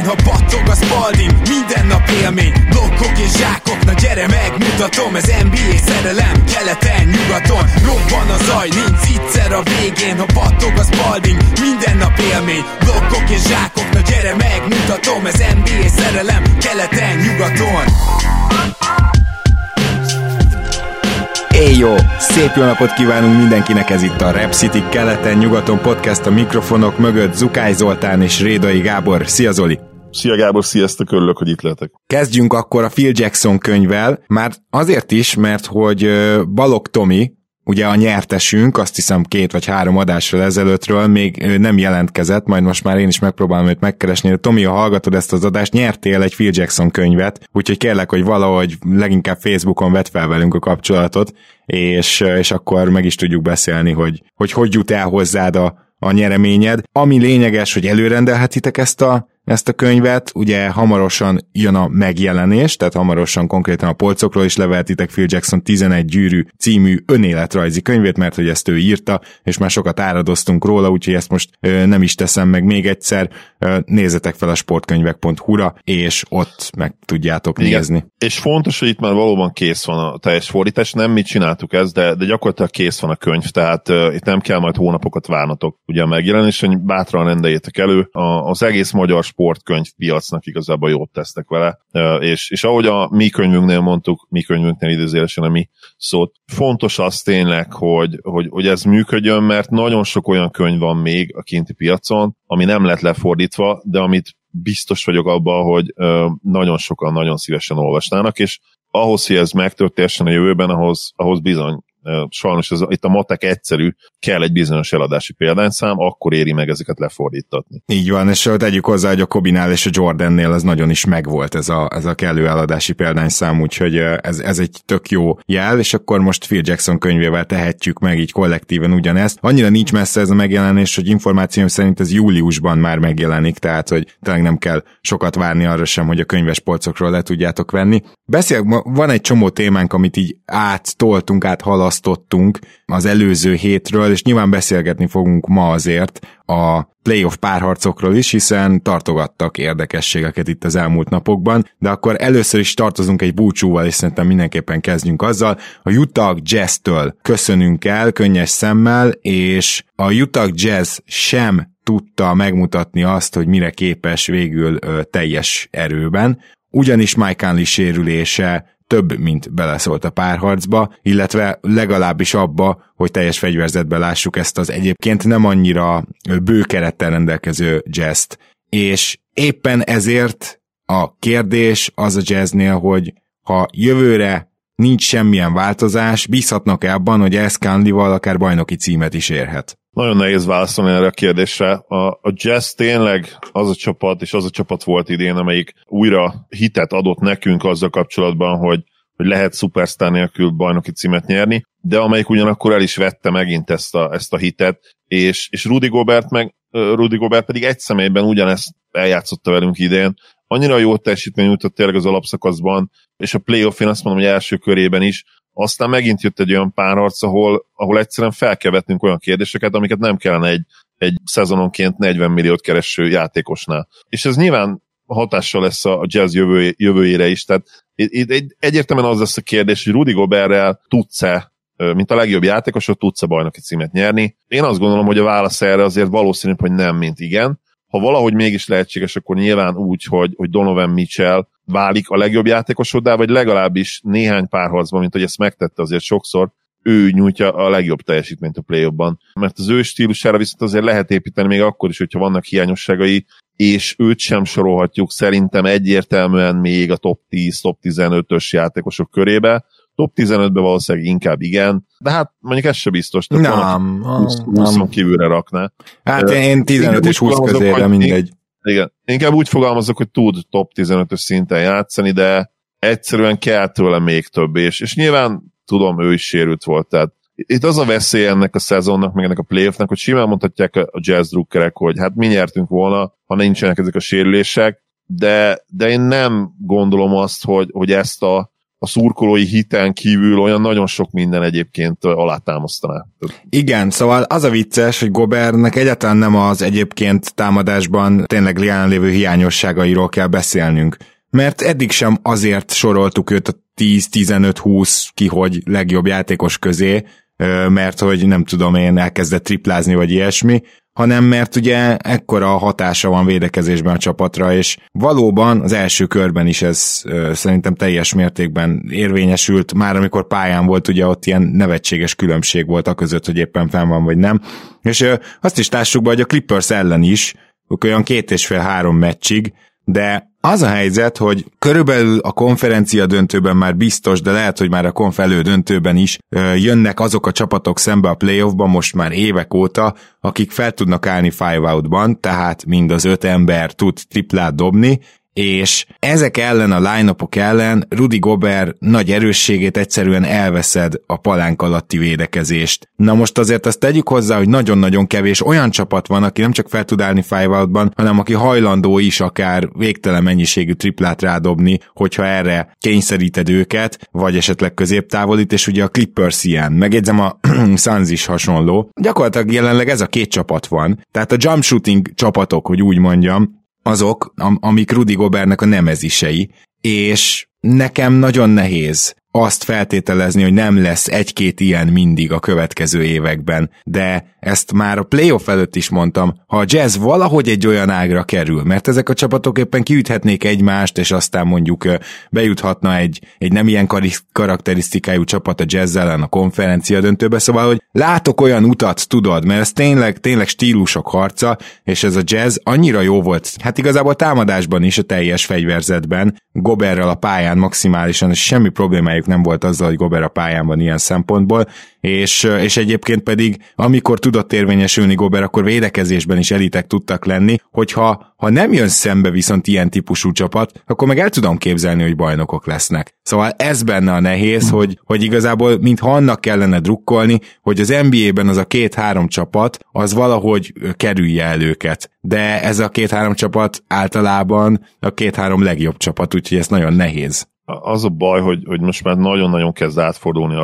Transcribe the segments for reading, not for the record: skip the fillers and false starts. Én ha battog a Spalding, minden nap élmény. Blokkok és zsákok, na gyere megmutatom. Ez NBA szerelem, keleten, nyugaton. Robban a zaj, nincs egyszer a végén. Ha battog a Spalding, minden nap élmény. Blokkok és zsákok, na gyere megmutatom. Ez NBA szerelem, keleten, nyugaton. Éj jó! Szép jó napot kívánunk mindenkinek, ez itt a Rep City keleten-nyugaton podcast, a mikrofonok mögött Zukály Zoltán és Rédai Gábor. Szia Zoli! Szia Gábor, sziasztok, örülök, hogy itt lehetek. Kezdjünk akkor a Phil Jackson könyvvel, már azért is, mert hogy Balog Tomi, ugye a nyertesünk, azt hiszem 2 vagy 3 adásról ezelőttről még nem jelentkezett, majd most már én is megpróbálom őt megkeresni, de Tomi, ha hallgatod ezt az adást, nyertél egy Phil Jackson könyvet, úgyhogy kérlek, hogy valahogy leginkább Facebookon vedd fel velünk a kapcsolatot, és akkor meg is tudjuk beszélni, hogy jut el hozzád a nyereményed. Ami lényeges, hogy előrendelhetitek ezt a könyvet, ugye hamarosan jön a megjelenés, tehát hamarosan konkrétan a polcokról is levehetitek Phil Jackson 11 gyűrű című önéletrajzi könyvét, mert hogy ezt ő írta, és már sokat áradoztunk róla, úgyhogy ezt most nem is teszem meg még egyszer. Nézzetek fel a sportkönyvek.hu-ra, és ott meg tudjátok nézni. Igen. És fontos, hogy itt már valóban kész van a teljes fordítás, nem mi csináltuk ezt, de gyakorlatilag kész van a könyv, tehát itt nem kell majd hónapokat várnatok, ugye a megjelenés, hogy bátran rendeljétek elő, az egész magyar sportkönyvpiacnak igazából jót tesznek vele, és ahogy a mi könyvünknél mondtuk, mi könyvünknél időzélesen a mi szót, fontos az tényleg, hogy ez működjön, mert nagyon sok olyan könyv van még a kinti piacon, ami nem lett lefordítva, de amit biztos vagyok abban, hogy nagyon sokan nagyon szívesen olvasnának, és ahhoz, hogy ez megtörténjen a jövőben, ahhoz bizony, sajnos itt a matek egyszerű, kell egy bizonyos eladási példányszám, akkor éri meg ezeket lefordítatni. Így van, és tegyük hozzá, hogy a Kobinál és a Jordannél az nagyon is megvolt ez a kellő eladási példányszám, úgyhogy ez egy tök jó jel, és akkor most Phil Jackson könyvével tehetjük meg így kollektíven ugyanezt. Annyira nincs messze ez a megjelenés, hogy információm szerint ez júliusban már megjelenik, tehát hogy tényleg nem kell sokat várni arra sem, hogy a könyves polcokról le tudjátok venni. Van egy csomó témánk, amit így áttoltunk, halasztottunk az előző hétről, és nyilván beszélgetni fogunk ma azért a playoff párharcokról is, hiszen tartogattak érdekességeket itt az elmúlt napokban, de akkor először is tartozunk egy búcsúval, és szerintem mindenképpen kezdjünk azzal. A Utah Jazz-től köszönünk el könnyes szemmel, és a Utah Jazz sem tudta megmutatni azt, hogy mire képes végül teljes erőben, ugyanis Mike Conley sérülése több, mint beleszólt a párharcba, illetve legalábbis abba, hogy teljes fegyverzetben lássuk ezt az egyébként nem annyira bő kerettel rendelkező Jazzt. És éppen ezért a kérdés az a Jazznél, hogy ha jövőre nincs semmilyen változás, bízhatnak-e abban, hogy ez Conley-val akár bajnoki címet is érhet? Nagyon nehéz válaszolni erre a kérdésre. A Jazz tényleg az a csapat, és az a csapat volt idén, amelyik újra hitet adott nekünk azzal kapcsolatban, hogy lehet szupersztár nélkül bajnoki címet nyerni, de amelyik ugyanakkor el is vette megint ezt a hitet, és Rudy Gobert pedig egy személyben ugyanezt eljátszotta velünk idén. Annyira jó teljesítmény nyújtott tényleg az alapszakaszban, és a playoffén azt mondom, hogy első körében is, aztán megint jött egy olyan párharc, ahol egyszerűen fel kell vetnünk olyan kérdéseket, amiket nem kellene egy szezononként 40 milliót kereső játékosnál. És ez nyilván hatással lesz a Jazz jövőjére is, tehát egyértelműen az lesz a kérdés, hogy Rudy Goberrel tudsz-e, mint a legjobb játékosod, tudsz-e bajnoki címet nyerni. Én azt gondolom, hogy a válasz erre azért valószínűbb, hogy nem, mint igen. Ha valahogy mégis lehetséges, akkor nyilván úgy, hogy Donovan Mitchell válik a legjobb játékosoddá, vagy legalábbis néhány párharcban, mint hogy ezt megtette azért sokszor, ő nyújtja a legjobb teljesítményt a play-offban. Mert az ő stílusára viszont azért lehet építeni még akkor is, hogyha vannak hiányosságai, és őt sem sorolhatjuk szerintem egyértelműen még a top 10, top 15-ös játékosok körébe. Top 15-ben valószínűleg inkább igen, de hát mondjuk ez se biztos, tehát nem, van, 20-on kívülre rakná. Hát én 15 és 20 közére mindegy. Igen. Inkább úgy fogalmazok, hogy tud top 15-ös szinten játszani, de egyszerűen kell tőle még több, és nyilván tudom, ő is sérült volt, tehát itt az a veszély ennek a szezonnak, meg ennek a playoffnak, hogy simán mondhatják a Jazz drukkerek, hogy hát mi nyertünk volna, ha nincsenek ezek a sérülések, de én nem gondolom azt, hogy ezt a a szurkolói hiten kívül olyan nagyon sok minden egyébként alátámasztaná. Igen, szóval az a vicces, hogy Gobertnek egyáltalán nem az egyébként támadásban tényleg jelenlévő hiányosságairól kell beszélnünk. Mert eddig sem azért soroltuk őt a 10-15-20 ki, hogy legjobb játékos közé, mert hogy nem tudom én, elkezdett triplázni vagy ilyesmi, hanem mert ugye ekkora hatása van védekezésben a csapatra, és valóban az első körben is ez szerintem teljes mértékben érvényesült, már amikor pályán volt, ugye ott ilyen nevetséges különbség volt a között, hogy éppen fenn van vagy nem. És azt is lássuk be, hogy a Clippers ellen is, olyan 2,5-3 meccsig, de az a helyzet, hogy körülbelül a konferencia döntőben már biztos, de lehet, hogy már a konferencia döntőben is jönnek azok a csapatok szembe a playoffban most már évek óta, akik fel tudnak állni five outban, tehát mind az 5 ember tud triplát dobni, és ezek ellen, a line-upok ellen Rudy Gobert nagy erősségét egyszerűen elveszed a palánk alatti védekezést. Na most azért azt tegyük hozzá, hogy nagyon-nagyon kevés olyan csapat van, aki nem csak fel tud állni five-outban, hanem aki hajlandó is akár végtelen mennyiségű triplát rádobni, hogyha erre kényszeríted őket, vagy esetleg középtávolít, és ugye a Clippers ilyen, megjegyzem a Suns is hasonló. Gyakorlatilag jelenleg ez a két csapat van, tehát a jump shooting csapatok, hogy úgy mondjam, azok, amik Rudy Gobertnek a nemezisei, és nekem nagyon nehéz azt feltételezni, hogy nem lesz egy-két ilyen mindig a következő években, de ezt már a playoff előtt is mondtam, ha a Jazz valahogy egy olyan ágra kerül, mert ezek a csapatok éppen kiüthetnék egymást, és aztán mondjuk bejuthatna egy nem ilyen karakterisztikájú csapat a Jazz ellen a konferencia döntőbe, szóval, hogy látok olyan utat, tudod, mert ez tényleg stílusok harca, és ez a Jazz annyira jó volt, hát igazából támadásban is, a teljes fegyverzetben, Goberrel a pályán maximálisan, és semmi problémájuk nem volt azzal, hogy Gobert a pályán van ilyen szempontból, és egyébként pedig, amikor tudott érvényesülni Gobert, akkor védekezésben is elitek tudtak lenni, hogyha nem jön szembe viszont ilyen típusú csapat, akkor meg el tudom képzelni, hogy bajnokok lesznek. Szóval ez benne a nehéz, hogy igazából mintha annak kellene drukkolni, hogy az NBA-ben az a 2-3 csapat, az valahogy kerülje el őket. De ez a 2-3 csapat általában a 2-3 legjobb csapat, úgyhogy ez nagyon nehéz. Az a baj, hogy most már nagyon-nagyon kezd átfordulni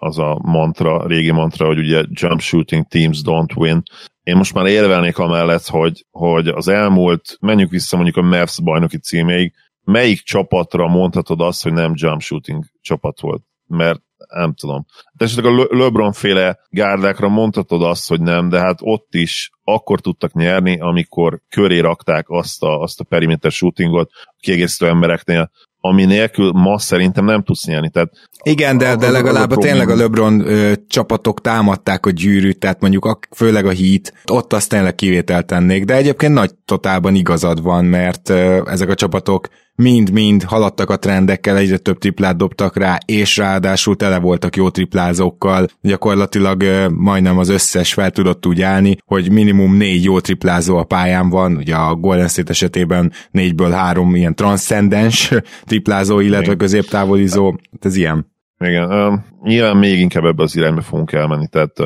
az a mantra, régi mantra, hogy ugye jump shooting teams don't win. Én most már érvelnék amellett, hogy az elmúlt, menjünk vissza mondjuk a Mavs bajnoki címéig, melyik csapatra mondhatod azt, hogy nem jump shooting csapat volt? Mert nem tudom. De esetleg a LeBron-féle gárdákra mondhatod azt, hogy nem, de hát ott is akkor tudtak nyerni, amikor köré rakták azt a perimeter shootingot a kiegészítő embereknél, ami nélkül ma szerintem nem tudsz nyerni. Tehát igen, de legalább a tényleg a LeBron csapatok támadták a gyűrűt, tehát mondjuk főleg a Heat, ott azt tényleg kivételt tennék, de egyébként nagy totálban igazad van, mert ezek a csapatok mind-mind haladtak a trendekkel, egyre több triplát dobtak rá, és ráadásul tele voltak jó triplázókkal. Gyakorlatilag majdnem az összes fel tudott úgy állni, hogy minimum 4 jó triplázó a pályán van, ugye a Golden State esetében 4-ből 3 ilyen transzcendens triplázó, illetve középtávolizó, ez ilyen. Igen, nyilván még inkább ebbe az irányba fogunk elmenni, tehát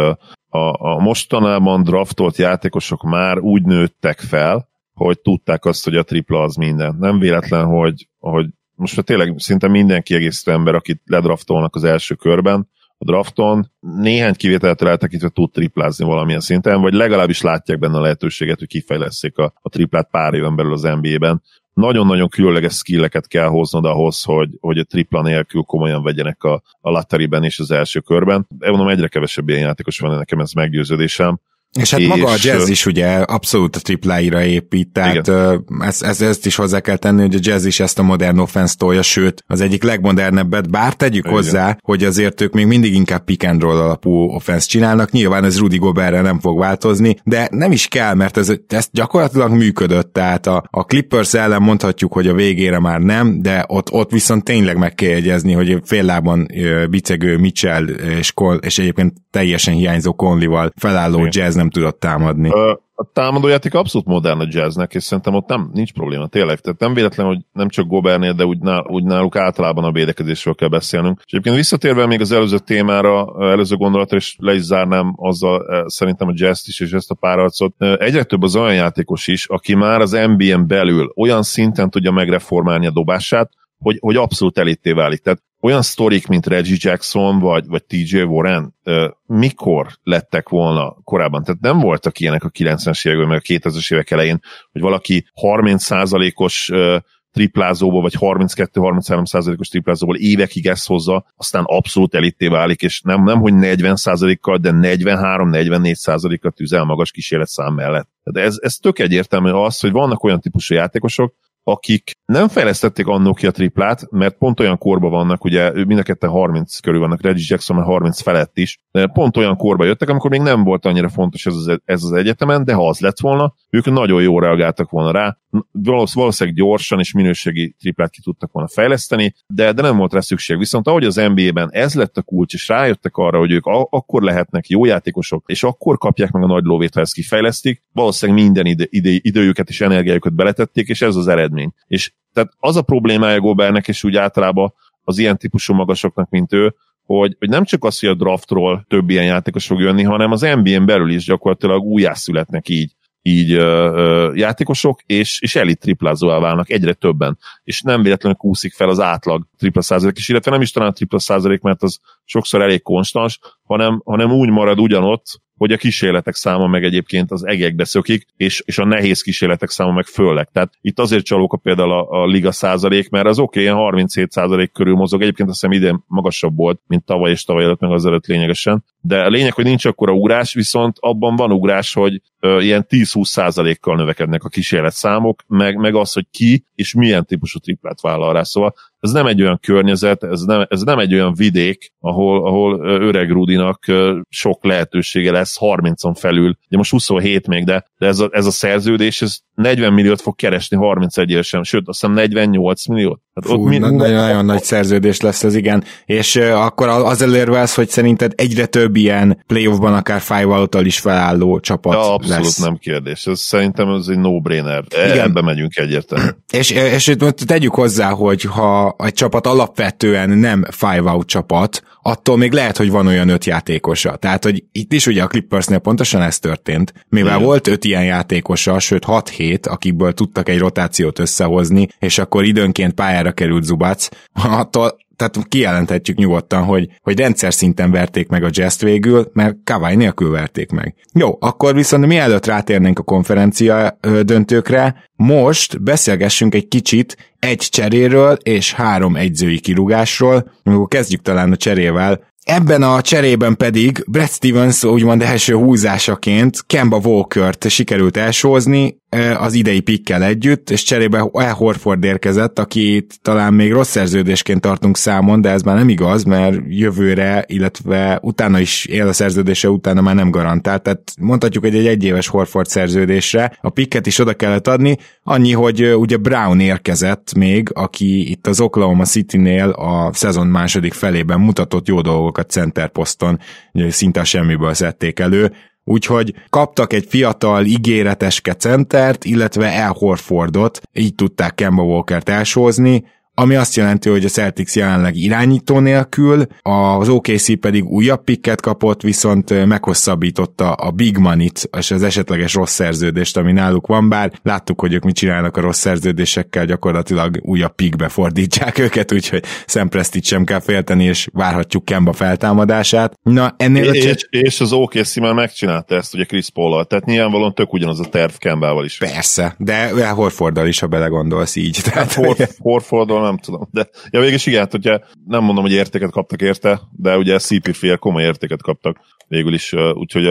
a mostanában draftolt játékosok már úgy nőttek fel, hogy tudták azt, hogy a tripla az minden. Nem véletlen, hogy most tényleg szinte minden kiegészítő ember, akit ledraftolnak az első körben, a drafton néhány kivételtől eltekintve tud triplázni valamilyen szinten, vagy legalábbis látják benne a lehetőséget, hogy kifejlesszék a triplát pár éven belül az NBA-ben. Nagyon-nagyon különleges skilleket kell hoznod ahhoz, hogy a tripla nélkül komolyan vegyenek a latteriben és az első körben. Elmondom, egyre kevesebb ilyen játékos van, nekem ez meggyőződésem. És hát maga a Jazz is ugye abszolút a tripláira épít, tehát ezt is hozzá kell tenni, hogy a Jazz is ezt a modern offense tolja, sőt az egyik legmodernebbet, bár tegyük hozzá, hogy azért ők még mindig inkább pick and roll alapú offense csinálnak, nyilván ez Rudy Gobertre nem fog változni, de nem is kell, mert ez gyakorlatilag működött, tehát a Clippers ellen mondhatjuk, hogy a végére már nem, de ott viszont tényleg meg kell jegyezni, hogy fél lábon bicegő Mitchell és egyébként teljesen hiányzó Conley-val felálló Jazz nem tudott támadni. A támadójáték abszolút modern a Jazznek, és szerintem ott nincs probléma, tényleg. Tehát nem véletlen, hogy nem csak Gobertnél, de úgy náluk általában a védekezésről kell beszélnünk. És egyébként visszatérve még az előző témára, előző gondolatra, és le is zárnám azzal szerintem a Jazz is, és ezt a párharcot. Egyre több az olyan játékos is, aki már az NBA-n belül olyan szinten tudja megreformálni a dobását, hogy abszolút elitté válik. Tehát olyan sztorik, mint Reggie Jackson, vagy TJ Warren, mikor lettek volna korábban? Tehát nem voltak ilyenek a 90-es években, meg a 2000-es évek elején, hogy valaki 30%-os triplázóból, vagy 32-33%-os triplázóból évekig ezt hozza, aztán abszolút elitté válik, és nem hogy 40%-kal, de 43-44%-kal tüzel magas kísérletszám mellett. Tehát ez tök egyértelmű az, hogy vannak olyan típusú játékosok, akik nem fejlesztették annó ki a triplát, mert pont olyan korban vannak, ugye mind a ketten 30 körül vannak, Reggie Jackson már 30 felett is, de pont olyan korban jöttek, amikor még nem volt annyira fontos ez az egyetemen, de ha az lett volna, ők nagyon jól reagáltak volna rá, valószínűleg gyorsan és minőségi triplát ki tudtak volna fejleszteni, de nem volt rá szükség. Viszont ahogy az NBA-ben ez lett a kulcs, és rájöttek arra, hogy ők akkor lehetnek jó játékosok, és akkor kapják meg a nagy lóvét, ha ezt kifejlesztik, valószínűleg minden időjüket és energiájukat beletették, és ez az eredmény. És tehát az a problémája Gobertnek, és úgy általában az ilyen típusú magasoknak, mint ő, hogy nem csak az, hogy a draftról több ilyen játékos fog jönni, hanem az NBA-n belül is gyakorlatilag újjászületnek így játékosok, és elit triplázóvá válnak egyre többen, és nem véletlenül kúszik fel az átlag tripla százalék is, illetve nem is talán a tripla százalék, mert az sokszor elég konstans, hanem úgy marad ugyanott, hogy a kísérletek száma meg egyébként az egekbe szökik, és a nehéz kísérletek száma meg főleg. Tehát itt azért csalóka például a liga százalék, mert az oké, ilyen 37% körül mozog, egyébként azt hiszem idén magasabb volt, mint tavaly és tavaly előtt, meg az előtt lényegesen. De a lényeg, hogy nincs akkora ugrás, viszont abban van ugrás, hogy ilyen 10-20%-kal növekednek a kísérletszámok, meg az, hogy ki és milyen típusú triplát vállal rá. Szóval ez nem egy olyan környezet, ez nem egy olyan vidék, ahol öreg Rudinak sok lehetősége lesz 30-on felül. Ugye most 27 még, de ez a szerződés, ez 40 milliót fog keresni 31 évesen, sőt, azt hiszem 48 milliót. Hát nagyon nagy szerződés lesz ez, igen. És akkor az elérvez, hogy szerinted egyre több ilyen playoffban akár five-out-tal is felálló csapat lesz. Abszolút nem kérdés. Ez szerintem ez egy no-brainer. Ebbe megyünk egyértelműen. És tegyük hozzá, hogy ha egy csapat alapvetően nem five-out csapat, attól még lehet, hogy van olyan 5 játékosa. Tehát, hogy itt is ugye a Clippersnél pontosan ez történt, mivel volt 5 ilyen játékosa, sőt 6-7, akikből tudtak egy rotációt összehozni, és akkor időnként pályára került Zubac, attól tehát kijelenthetjük nyugodtan, hogy rendszer szinten verték meg a Jazzt végül, mert Kawhi nélkül verték meg. Jó, akkor viszont mielőtt rátérnénk a konferencia döntőkre, most beszélgessünk egy kicsit egy cseréről és 3 egyzői kirúgásról, akkor kezdjük talán a cserével. Ebben a cserében pedig Brad Stevens úgymond első húzásaként Kemba Walkert sikerült elsózni az idei pikkel együtt, és cserébe Horford érkezett, akit talán még rossz szerződésként tartunk számon, de ez már nem igaz, mert jövőre, illetve utána is él a szerződése, utána már nem garantált. Tehát mondhatjuk, hogy egy egyéves Horford szerződésre a pikket is oda kellett adni, annyi, hogy ugye Brown érkezett még, aki itt az Oklahoma Citynél a szezon második felében mutatott jó dolgokat center poszton, szinte semmiből szedték elő. Úgyhogy kaptak egy fiatal, ígéretes centert, illetve El Horfordot, így tudták Kemba Walkert elsózni, ami azt jelenti, hogy a Celtics jelenleg irányító nélkül, az OKC pedig újabb pikket kapott, viszont meghosszabbította a big money-t és az esetleges rossz szerződést, ami náluk van, bár láttuk, hogy ők mit csinálnak a rossz szerződésekkel, gyakorlatilag újabb pikbe fordítják őket, úgyhogy Sam Presti sem kell félteni, és várhatjuk Kemba feltámadását. Na, ennél és az OKC már megcsinálta ezt ugye Chris Paul-al, tehát nyilvánvalóan tök ugyanaz a terv Kembával is. Persze, de Horforddal is, ha belegondolsz így. Tehát Horforddal nem tudom, de ja, végülis igen, hogyha nem mondom, hogy értéket kaptak érte, de ugye CP-fél komoly értéket kaptak végül is, úgyhogy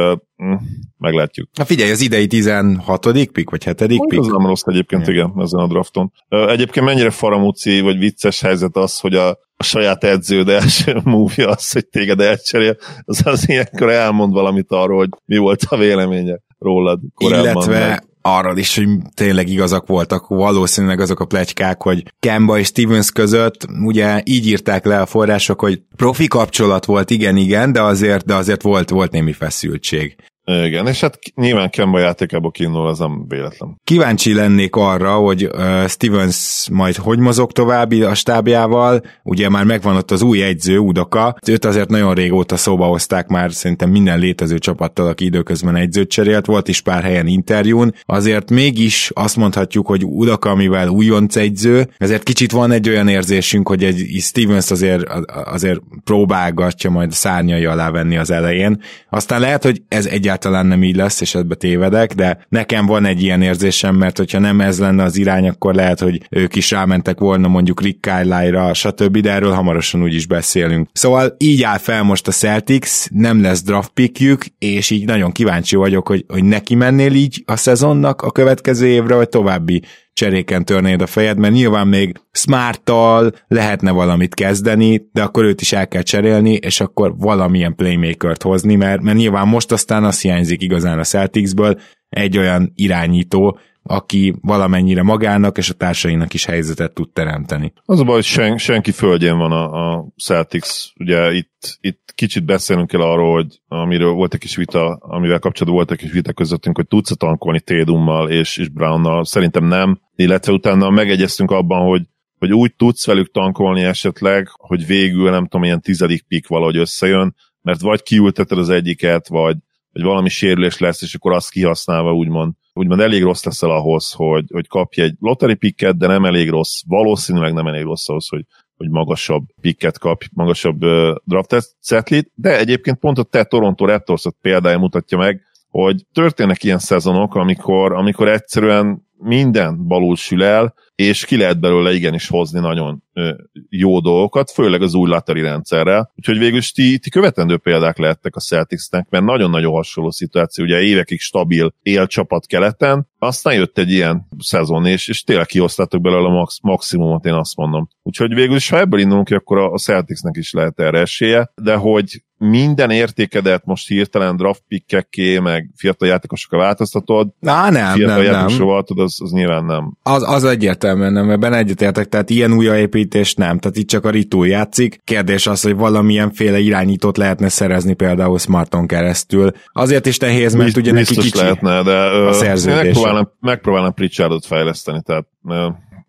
meglátjuk. Na figyelj, az idei 16. pick, vagy 7. pick? Ez nem rossz egyébként, igen, ezen a drafton. Egyébként mennyire faramúci, vagy vicces helyzet az, hogy a saját edződ első move-ja az, hogy téged elcserél, az ilyenkor elmond valamit arról, hogy mi volt a véleménye rólad korábban. Illetve arról is, hogy tényleg igazak voltak valószínűleg azok a pletykák, hogy Kemba és Stevens között, ugye így írták le a források, hogy profi kapcsolat volt, igen, de azért volt némi feszültség. Igen, és hát nyilván Kemba játékából kínul, az nem véletlen. Kíváncsi lennék arra, hogy Stevens majd hogy mozog tovább a stábjával, ugye már megvan ott az új edző, Udoka, őt azért nagyon régóta szóba hozták már szerintem minden létező csapattal, aki időközben edzőt cserélt, volt is pár helyen interjún, azért mégis azt mondhatjuk, hogy Udoka, mivel újonc edző, ezért kicsit van egy olyan érzésünk, hogy egy Stevens azért próbálgatja majd szárnyai alá venni az elején. Aztán lehet, hogy ez egyáltalán nem így lesz, és ebbe tévedek, de nekem van egy ilyen érzésem, mert hogyha nem ez lenne az irány, akkor lehet, hogy ők is rámentek volna mondjuk Rick Carlisle-ra, stb., de erről hamarosan úgy is beszélünk. Szóval így áll fel most a Celtics, nem lesz draft pickjük, és így nagyon kíváncsi vagyok, hogy neki mennél így a szezonnak a következő évre, vagy további cseréken törnéd a fejed, mert nyilván még Smart-tal lehetne valamit kezdeni, de akkor őt is el kell cserélni, és akkor valamilyen playmakert hozni, mert nyilván most aztán az hiányzik igazán a Celticsből, egy olyan irányító, aki valamennyire magának és a társainak is helyzetet tud teremteni. Az a baj, hogy senki földjén van a Celtics, ugye itt kicsit beszélünk el arról, hogy amiről volt egy kis vita, amivel kapcsolatban volt egy kis vita közöttünk, hogy tudsz tankolni Tatummal és Brownnal, szerintem nem, illetve utána megegyeztünk abban, hogy úgy tudsz velük tankolni esetleg, hogy végül nem tudom, ilyen 10. pick valahogy összejön, mert vagy kiülteted az egyiket, vagy valami sérülés lesz, és akkor azt kihasználva úgymond elég rossz leszel ahhoz, hogy kapj egy lottery picket, de nem elég rossz, valószínűleg nem elég rossz ahhoz, hogy magasabb picket kapj, magasabb draft setlit, de egyébként pont a te Toronto Raptors-ot példája mutatja meg, hogy történnek ilyen szezonok, amikor egyszerűen minden balul sül el, és ki lehet belőle igenis hozni nagyon jó dolgokat, főleg az új lottery rendszerrel. Úgyhogy végül is ti követendő példák lehettek a Celticsnek, mert nagyon-nagyon hasonló szituáció, ugye évekig stabil él csapat keleten, aztán jött egy ilyen szezon, és tényleg kihoztátok belőle a maximumot, én azt mondom. Úgyhogy végül is, ha ebből indulunk ki, akkor a Celticsnek is lehet erre esélye, de hogy minden értékedet most hirtelen draft pickekké, meg fiatal játékosokkal változtatod, fiatal játékosokkal váltod, az nyilván nem. Az egyértelműen nem, mert benne egyetértek, tehát ilyen újjáépítés nem, tehát itt csak a Ritó játszik. Kérdés az, hogy valamilyenféle irányítót lehetne szerezni például Smarton keresztül. Azért is nehéz, mert ugye neki kicsi lehetne, de a szerződés. Megpróbálnám Pritchardot fejleszteni, tehát...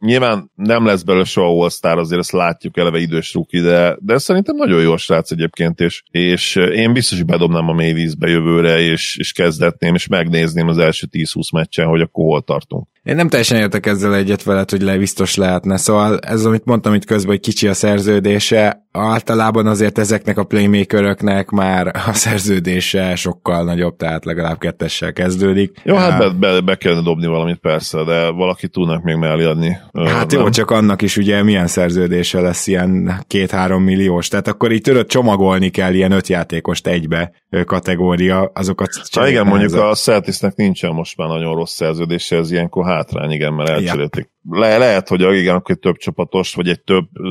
Nyilván nem lesz belőle soha All-Star, azért ezt látjuk, eleve idős rookie, de szerintem nagyon jó a srác egyébként, és én biztos, hogy bedobnám a mély vízbe jövőre, és kezdetném, és megnézném az első 10-20 meccsen, hogy akkor hol tartunk. Én nem teljesen értek ezzel egyet veled, hogy biztos lehetne, szóval ez, amit mondtam itt közben, hogy kicsi a szerződése, általában azért ezeknek a playmakeröknek már a szerződése sokkal nagyobb, tehát legalább 2-essel kezdődik. Jó, hát be kellene dobni valamit persze, de valaki tudnak még mellé adni. Hát nem? Jó, csak annak is ugye milyen szerződése lesz, ilyen 2-3 milliós, tehát akkor így tudod csomagolni kell ilyen 5 játékost egybe kategória, azokat csinálják. Igen, mondjuk a Celticsnek nincsen most már nagyon rossz szerződése, ez ilyenkor hátrány, igen, mert elcserélték. Lehet, hogy igen, akkor egy több csapatos, vagy egy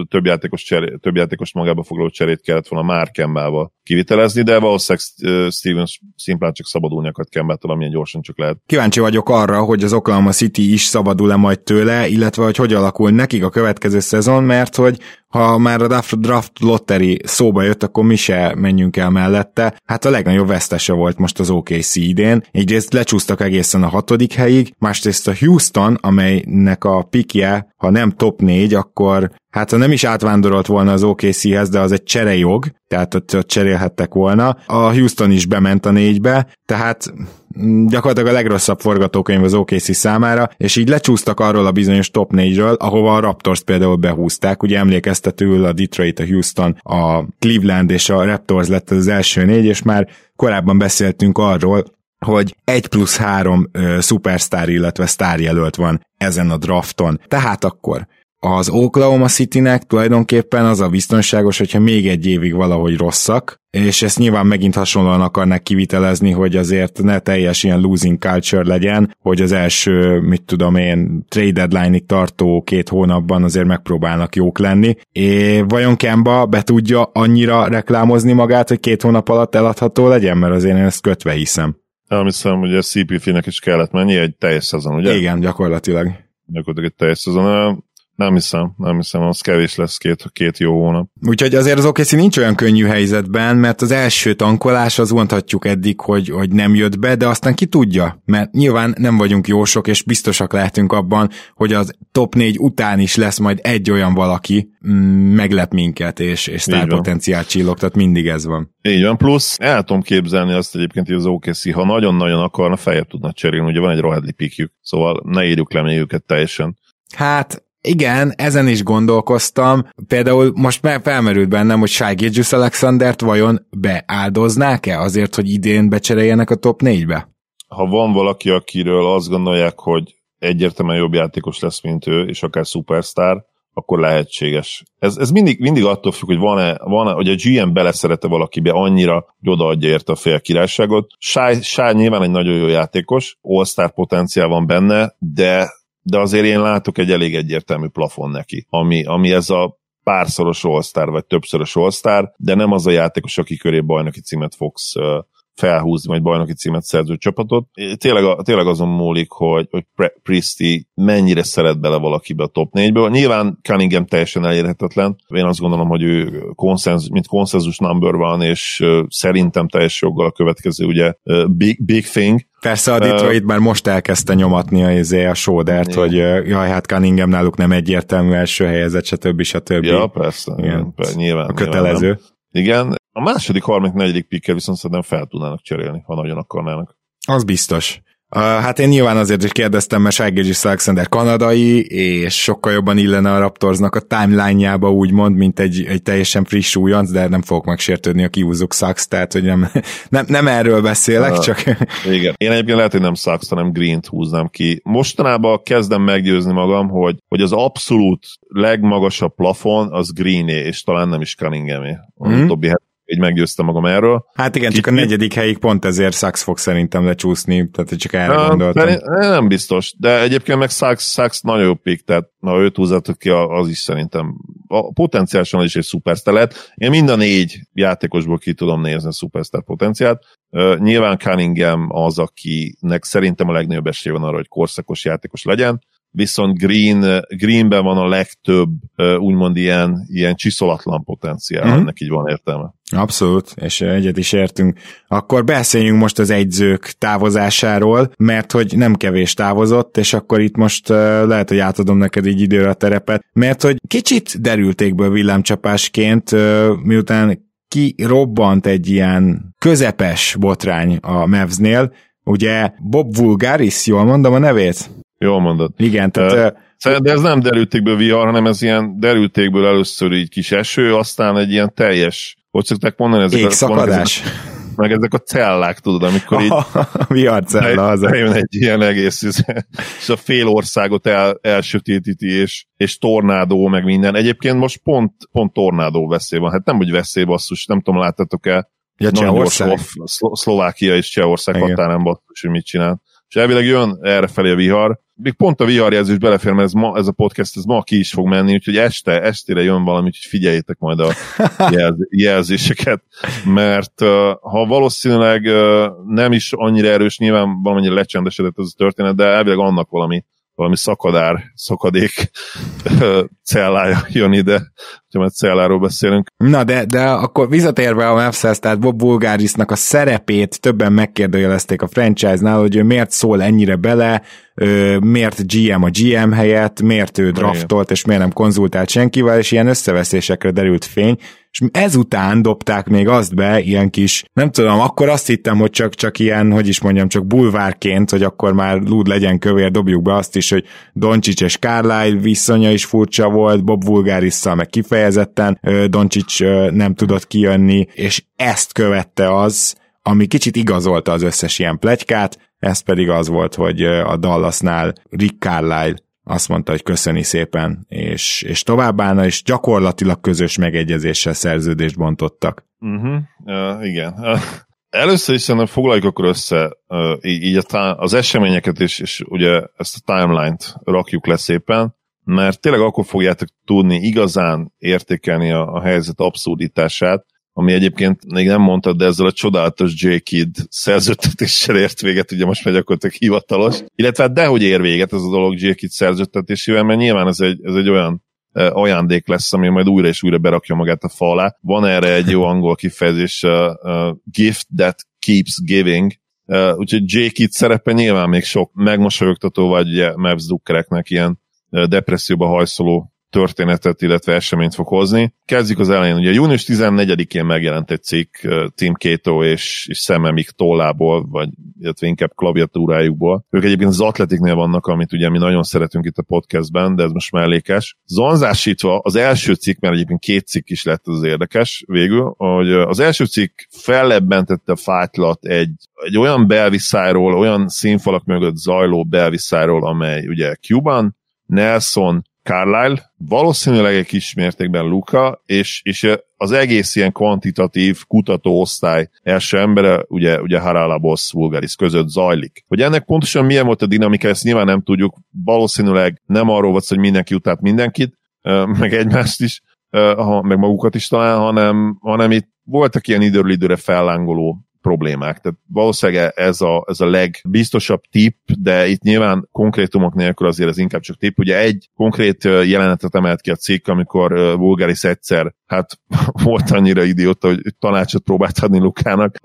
több játékos magába foglaló cserét kellett volna már Kembával kivitelezni, de valószínűleg Stevens szimplán csak szabadulniakat Kembától, amilyen gyorsan csak lehet. Kíváncsi vagyok arra, hogy az Oklahoma City is szabadul-e majd tőle, illetve hogy alakul nekik a következő szezon, mert hogy ha már a draft lottery szóba jött, akkor mi se menjünk el mellette. Hát a legnagyobb vesztese volt most az OKC idén. Egyrészt lecsúsztak egészen a 6. helyig, másrészt a Houston, amelynek a pikje, ha nem top 4, akkor hát ha nem is átvándorolt volna az OKC-hez, de az egy cserejog, tehát ott cserélhettek volna. A Houston is bement a 4-be, tehát gyakorlatilag a legrosszabb forgatókönyv az OKC számára, és így lecsúsztak arról a bizonyos top 4-ről, ahova a Raptors például behúzták, ugye emlékeztetőül a Detroit, a Houston, a Cleveland és a Raptors lett az első 4, és már korábban beszéltünk arról, hogy 1+3 szupersztár, illetve sztárjelölt van ezen a drafton. Tehát akkor az Oklahoma Citynek tulajdonképpen az a biztonságos, hogyha még egy évig valahogy rosszak, és ezt nyilván megint hasonlóan akarnak kivitelezni, hogy azért ne teljes ilyen losing culture legyen, hogy az első, trade deadline-ig tartó 2 hónapban azért megpróbálnak jók lenni. Vajon Kemba be tudja annyira reklámozni magát, hogy 2 hónap alatt eladható legyen? Mert azért én ezt kötve hiszem. Elhiszem, hogy a CP-nek is kellett menni egy teljes szezon, ugye? Igen, gyakorlatilag egy teljes szezon. Nem hiszem, az kevés lesz két jó hónap. Úgyhogy azért az OKC nincs olyan könnyű helyzetben, mert az első tankolás, az mondhatjuk eddig, hogy nem jött be, de aztán ki tudja, mert nyilván nem vagyunk jósok, és biztosak lehetünk abban, hogy az top 4 után is lesz majd egy olyan valaki, meglep minket, és sztárpotenciált csillogtat, mindig ez van. Így van, plusz el tudom képzelni azt egyébként, hogy az OKC, ha nagyon-nagyon akarna, feljebb tudna cserélni, ugye van egy rohadli pikjük, szóval ne írjuk le még őket teljesen. Hát igen, ezen is gondolkoztam. Például most már felmerült bennem, hogy Shai Gilgeous-Alexandert vajon beáldoznák-e azért, hogy idén becseréljenek a top 4-be? Ha van valaki, akiről azt gondolják, hogy egyértelműen jobb játékos lesz, mint ő, és akár szupersztár, akkor lehetséges. Ez mindig attól függ, hogy van-e, hogy a GM beleszerete valakibe annyira, hogy odaadja érte a fél királyságot. Shai nyilván egy nagyon jó játékos, all-star potenciál van benne, de azért én látok egy elég egyértelmű plafon neki, ami ez a párszoros all-star, vagy többszörös all-star, de nem az a játékos, aki köré bajnoki címet fogsz felhúzni, vagy bajnoki címet szerző csapatot. Tényleg azon múlik, hogy Priesty mennyire szeret bele valakibe a top 4-ből. Nyilván Cunningham teljesen elérhetetlen. Én azt gondolom, hogy ő mint konszenzus number one, és szerintem teljes joggal a következő, ugye, big thing. Persze a Detroit már most elkezdte nyomatni a sódert, hogy jaj, hát Cunningham náluk nem egyértelmű első helyezett, stb. Ja, persze. Igen, nyilván, a kötelező. Nyilván igen. A második, harmadik, negyedik pikkel viszont szerintem fel tudnának cserélni, ha nagyon akarnának. Az biztos. Hát én nyilván azért is kérdeztem, mert Shai Gilgeous-Alexander kanadai, és sokkal jobban illene a Raptorsnak a timeline-jába, úgymond, mint egy teljesen friss újonc, de nem fogok megsértődni, aki húzzuk Sachs, tehát hogy nem erről beszélek, csak... Igen. Én egyébként lehet, hogy nem Sachs, hanem Green-t húznám ki. Mostanában kezdem meggyőzni magam, hogy az abszolút legmagasabb plafon az Green-é, és talán nem is Cunningham-é. Így meggyőztem magam erről. Hát igen, csak a negyedik helyig pont ezért Sachs fog szerintem lecsúszni, tehát csak erre gondoltam. Nem biztos, de egyébként meg Sachs nagyon jó pick, tehát ha őt húzzátok ki, az is szerintem potenciálisan is egy szupersztár lehet. Én mind a 4 játékosból ki tudom nézni a szupersztár potenciát. Nyilván Cunningham az, akinek szerintem a legnagyobb esélye van arra, hogy korszakos játékos legyen, viszont Greenben van a legtöbb, úgymond ilyen csiszolatlan potenciál, ennek így van értelme. Abszolút, és egyet is értünk. Akkor beszéljünk most az edzők távozásáról, mert hogy nem kevés távozott, és akkor itt most lehet, hogy átadom neked így időre a terepet, mert hogy kicsit derültékből villámcsapásként, miután kirobbant egy ilyen közepes botrány a Mavsnél, ugye Bob Voulgaris, jól mondom a nevét? Jól mondod. Igen, tehát... De ez nem derültékből vihar, hanem ez ilyen derültékből először így kis eső, aztán egy ilyen teljes, hogy szokták mondani, ezek meg ezek a cellák, tudod, amikor így... viharcella az. Eljön egy ilyen egész, és a fél országot elsötétíti, és tornádó, meg minden. Egyébként most pont tornádó veszély van. Hát nem úgy veszély, basszus, nem tudom, láttatok-e? Ja, Csehország. Szlovákia és Csehország határán, basszus, hogy mit csinál. És elvileg jön errefelé a vihar, még pont a viharjelzés belefér, mert ez a podcast, ez ma ki is fog menni, úgyhogy estére jön valami, úgyhogy figyeljétek majd a jelzéseket, mert ha valószínűleg nem is annyira erős, nyilván valamennyire lecsendesedett ez a történet, de elvileg annak valami szakadék cellája jön ide, hogyha már celláról beszélünk. Na, de akkor visszatérve a Mavs-hez, tehát Bob Voulgarisnak a szerepét többen megkérdőjelezték a franchise-nál, hogy ő miért szól ennyire bele, miért GM a GM helyett, miért ő draftolt, és miért nem konzultált senkivel, és ilyen összeveszésekre derült fény, és ezután dobták még azt be, ilyen kis, nem tudom, akkor azt hittem, hogy csak ilyen, hogy is mondjam, csak bulvárként, hogy akkor már lúd legyen kövér, dobjuk be azt is, hogy Dončić és Carlisle viszonya is furcsa volt, Bob Voulgarisszal meg kifejezetten, Dončić nem tudott kijönni, és ezt követte az, ami kicsit igazolta az összes ilyen pletykát, ez pedig az volt, hogy a Dallasnál Rick Carlisle azt mondta, hogy köszöni szépen, és továbbállna, és gyakorlatilag közös megegyezéssel szerződést bontottak. Igen. Először is szerintem foglaljuk akkor össze így az eseményeket, és ugye ezt a timeline-t rakjuk le szépen, mert tényleg akkor fogjátok tudni igazán értékelni a helyzet abszurditását, ami egyébként még nem mondtad, de ezzel a csodálatos J. Kidd szerződtetéssel ért véget, ugye most már gyakorlatilag hivatalos, illetve hát dehogy ér véget ez a dolog J. Kidd szerződtetésével, mert nyilván ez egy olyan ajándék lesz, ami majd újra és újra berakja magát a fa alá. Van erre egy jó angol kifejezés, gift that keeps giving, úgyhogy J. Kidd szerepe nyilván még sok megmosolyogtató, vagy ugye Mavs drukkereknek ilyen depresszióba hajszoló történetet, illetve eseményt fog hozni. Kezdjük az elején. Ugye június 14-én megjelent egy cikk Tim Cato és Sam Amick tollából, vagy illetve inkább klaviatúrájukból. Ők egyébként az Athleticnél vannak, amit ugye mi nagyon szeretünk itt a podcastben, de ez most mellékes. Zanzásítva az első cikk, mert egyébként két cikk is lett az érdekes végül, hogy az első cikk fellebbentette a fátylat egy olyan belviszájról, olyan színfalak mögött zajló belviszájról, amely ugye Cuban, Nelson, Carlisle, valószínűleg egy kis mértékben Luka, és az egész ilyen kvantitatív kutatóosztály első embere, ugye Haralabos Voulgaris között zajlik. Hogy ennek pontosan milyen volt a dinamika, ezt nyilván nem tudjuk, valószínűleg nem arról volt, hogy mindenki utált mindenkit, meg egymást is, meg magukat is talán, hanem itt voltak ilyen időről időre fellángoló problémák. Tehát valószínűleg ez a legbiztosabb tipp, de itt nyilván konkrétumok nélkül azért ez inkább csak tipp. Ugye egy konkrét jelenetet emelt ki a cikk, amikor Voulgaris egyszer, hát volt annyira idióta, hogy tanácsot próbált adni Lukának,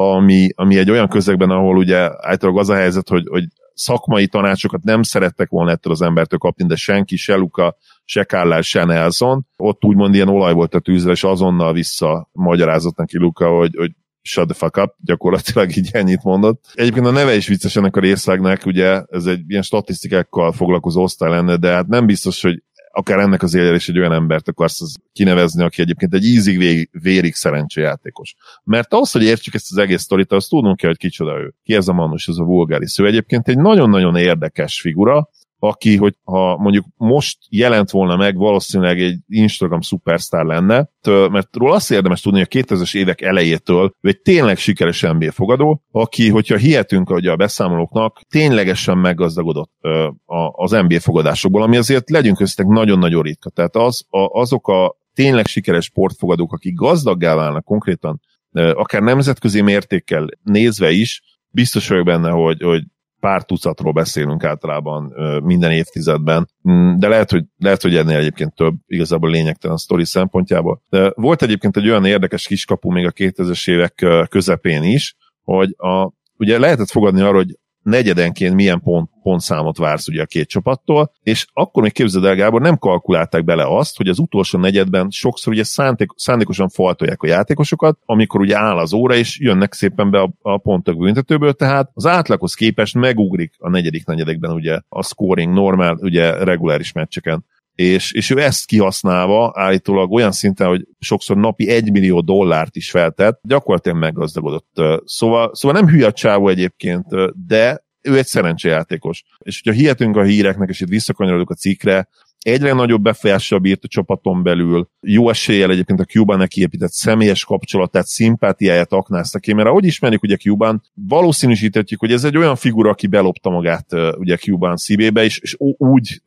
ami egy olyan közegben, ahol ugye általában az a helyzet, hogy szakmai tanácsokat nem szerettek volna ettől az embertől kapni, de senki, se Luka, se Carlisle, se Nelson. Ott úgymond ilyen olaj volt a tűzre, és azonnal visszamagyarázott neki Luka, hogy shut the fuck up, gyakorlatilag így ennyit mondott. Egyébként a neve is vicces ennek a részlegnek, ugye ez egy ilyen statisztikákkal foglalkozó osztály lenne, de hát nem biztos, hogy akár ennek az élére is egy olyan embert akarsz kinevezni, aki egyébként egy ízig vérig szerencséjátékos. Mert ahhoz, hogy értsük ezt az egész sztorit, azt tudnunk kell, hogy kicsoda ő. Ki ez a manus, ez a Voulgaris. Ő egyébként egy nagyon-nagyon érdekes figura, aki, hogy ha mondjuk most jelent volna meg, valószínűleg egy Instagram szupersztár lenne, mert róla azt érdemes tudni, hogy a 2000-es évek elejétől egy tényleg sikeres NBA fogadó, aki, hogyha hihetünk ugye a beszámolóknak, ténylegesen meggazdagodott az NBA fogadásokból, ami azért legyünk összetek nagyon-nagyon ritka. Tehát azok a tényleg sikeres sportfogadók, akik gazdaggá válnak konkrétan, akár nemzetközi mértékkel nézve is, biztos vagyok benne, hogy pár tucatról beszélünk általában minden évtizedben, de lehet, hogy ennél egyébként több, igazából lényegtelen a sztori szempontjából. De volt egyébként egy olyan érdekes kiskapu még a 2000-es évek közepén is, hogy ugye lehetett fogadni arra, hogy negyedenként milyen pontszámot vársz ugye a két csapattól, és akkor még képzeld el, Gábor, nem kalkulálták bele azt, hogy az utolsó negyedben sokszor ugye szándékosan faltolják a játékosokat, amikor ugye áll az óra, és jönnek szépen be a pontok büntetőből, tehát az átlaghoz képest megugrik a negyedik negyedekben ugye a scoring normál, ugye reguláris meccseken. És ő ezt kihasználva állítólag olyan szinten, hogy sokszor napi $1 millió is feltett, gyakorlatilag meggazdagodott. Szóval nem hülye a csávó egyébként, de ő egy szerencsejátékos. És hogyha hihetünk a híreknek, és itt visszakanyarodunk a cikkre, egyre nagyobb befolyással bírt a csapaton belül, jó eséllyel egyébként a Cuban-nek kiépített személyes kapcsolatát, szimpátiáját aknázta ki, mert ahogy ismerjük ugye Cuban, valószínűsíthetjük, hogy ez egy olyan figura, aki belopta magát ugye Cuban szívébe, és úgy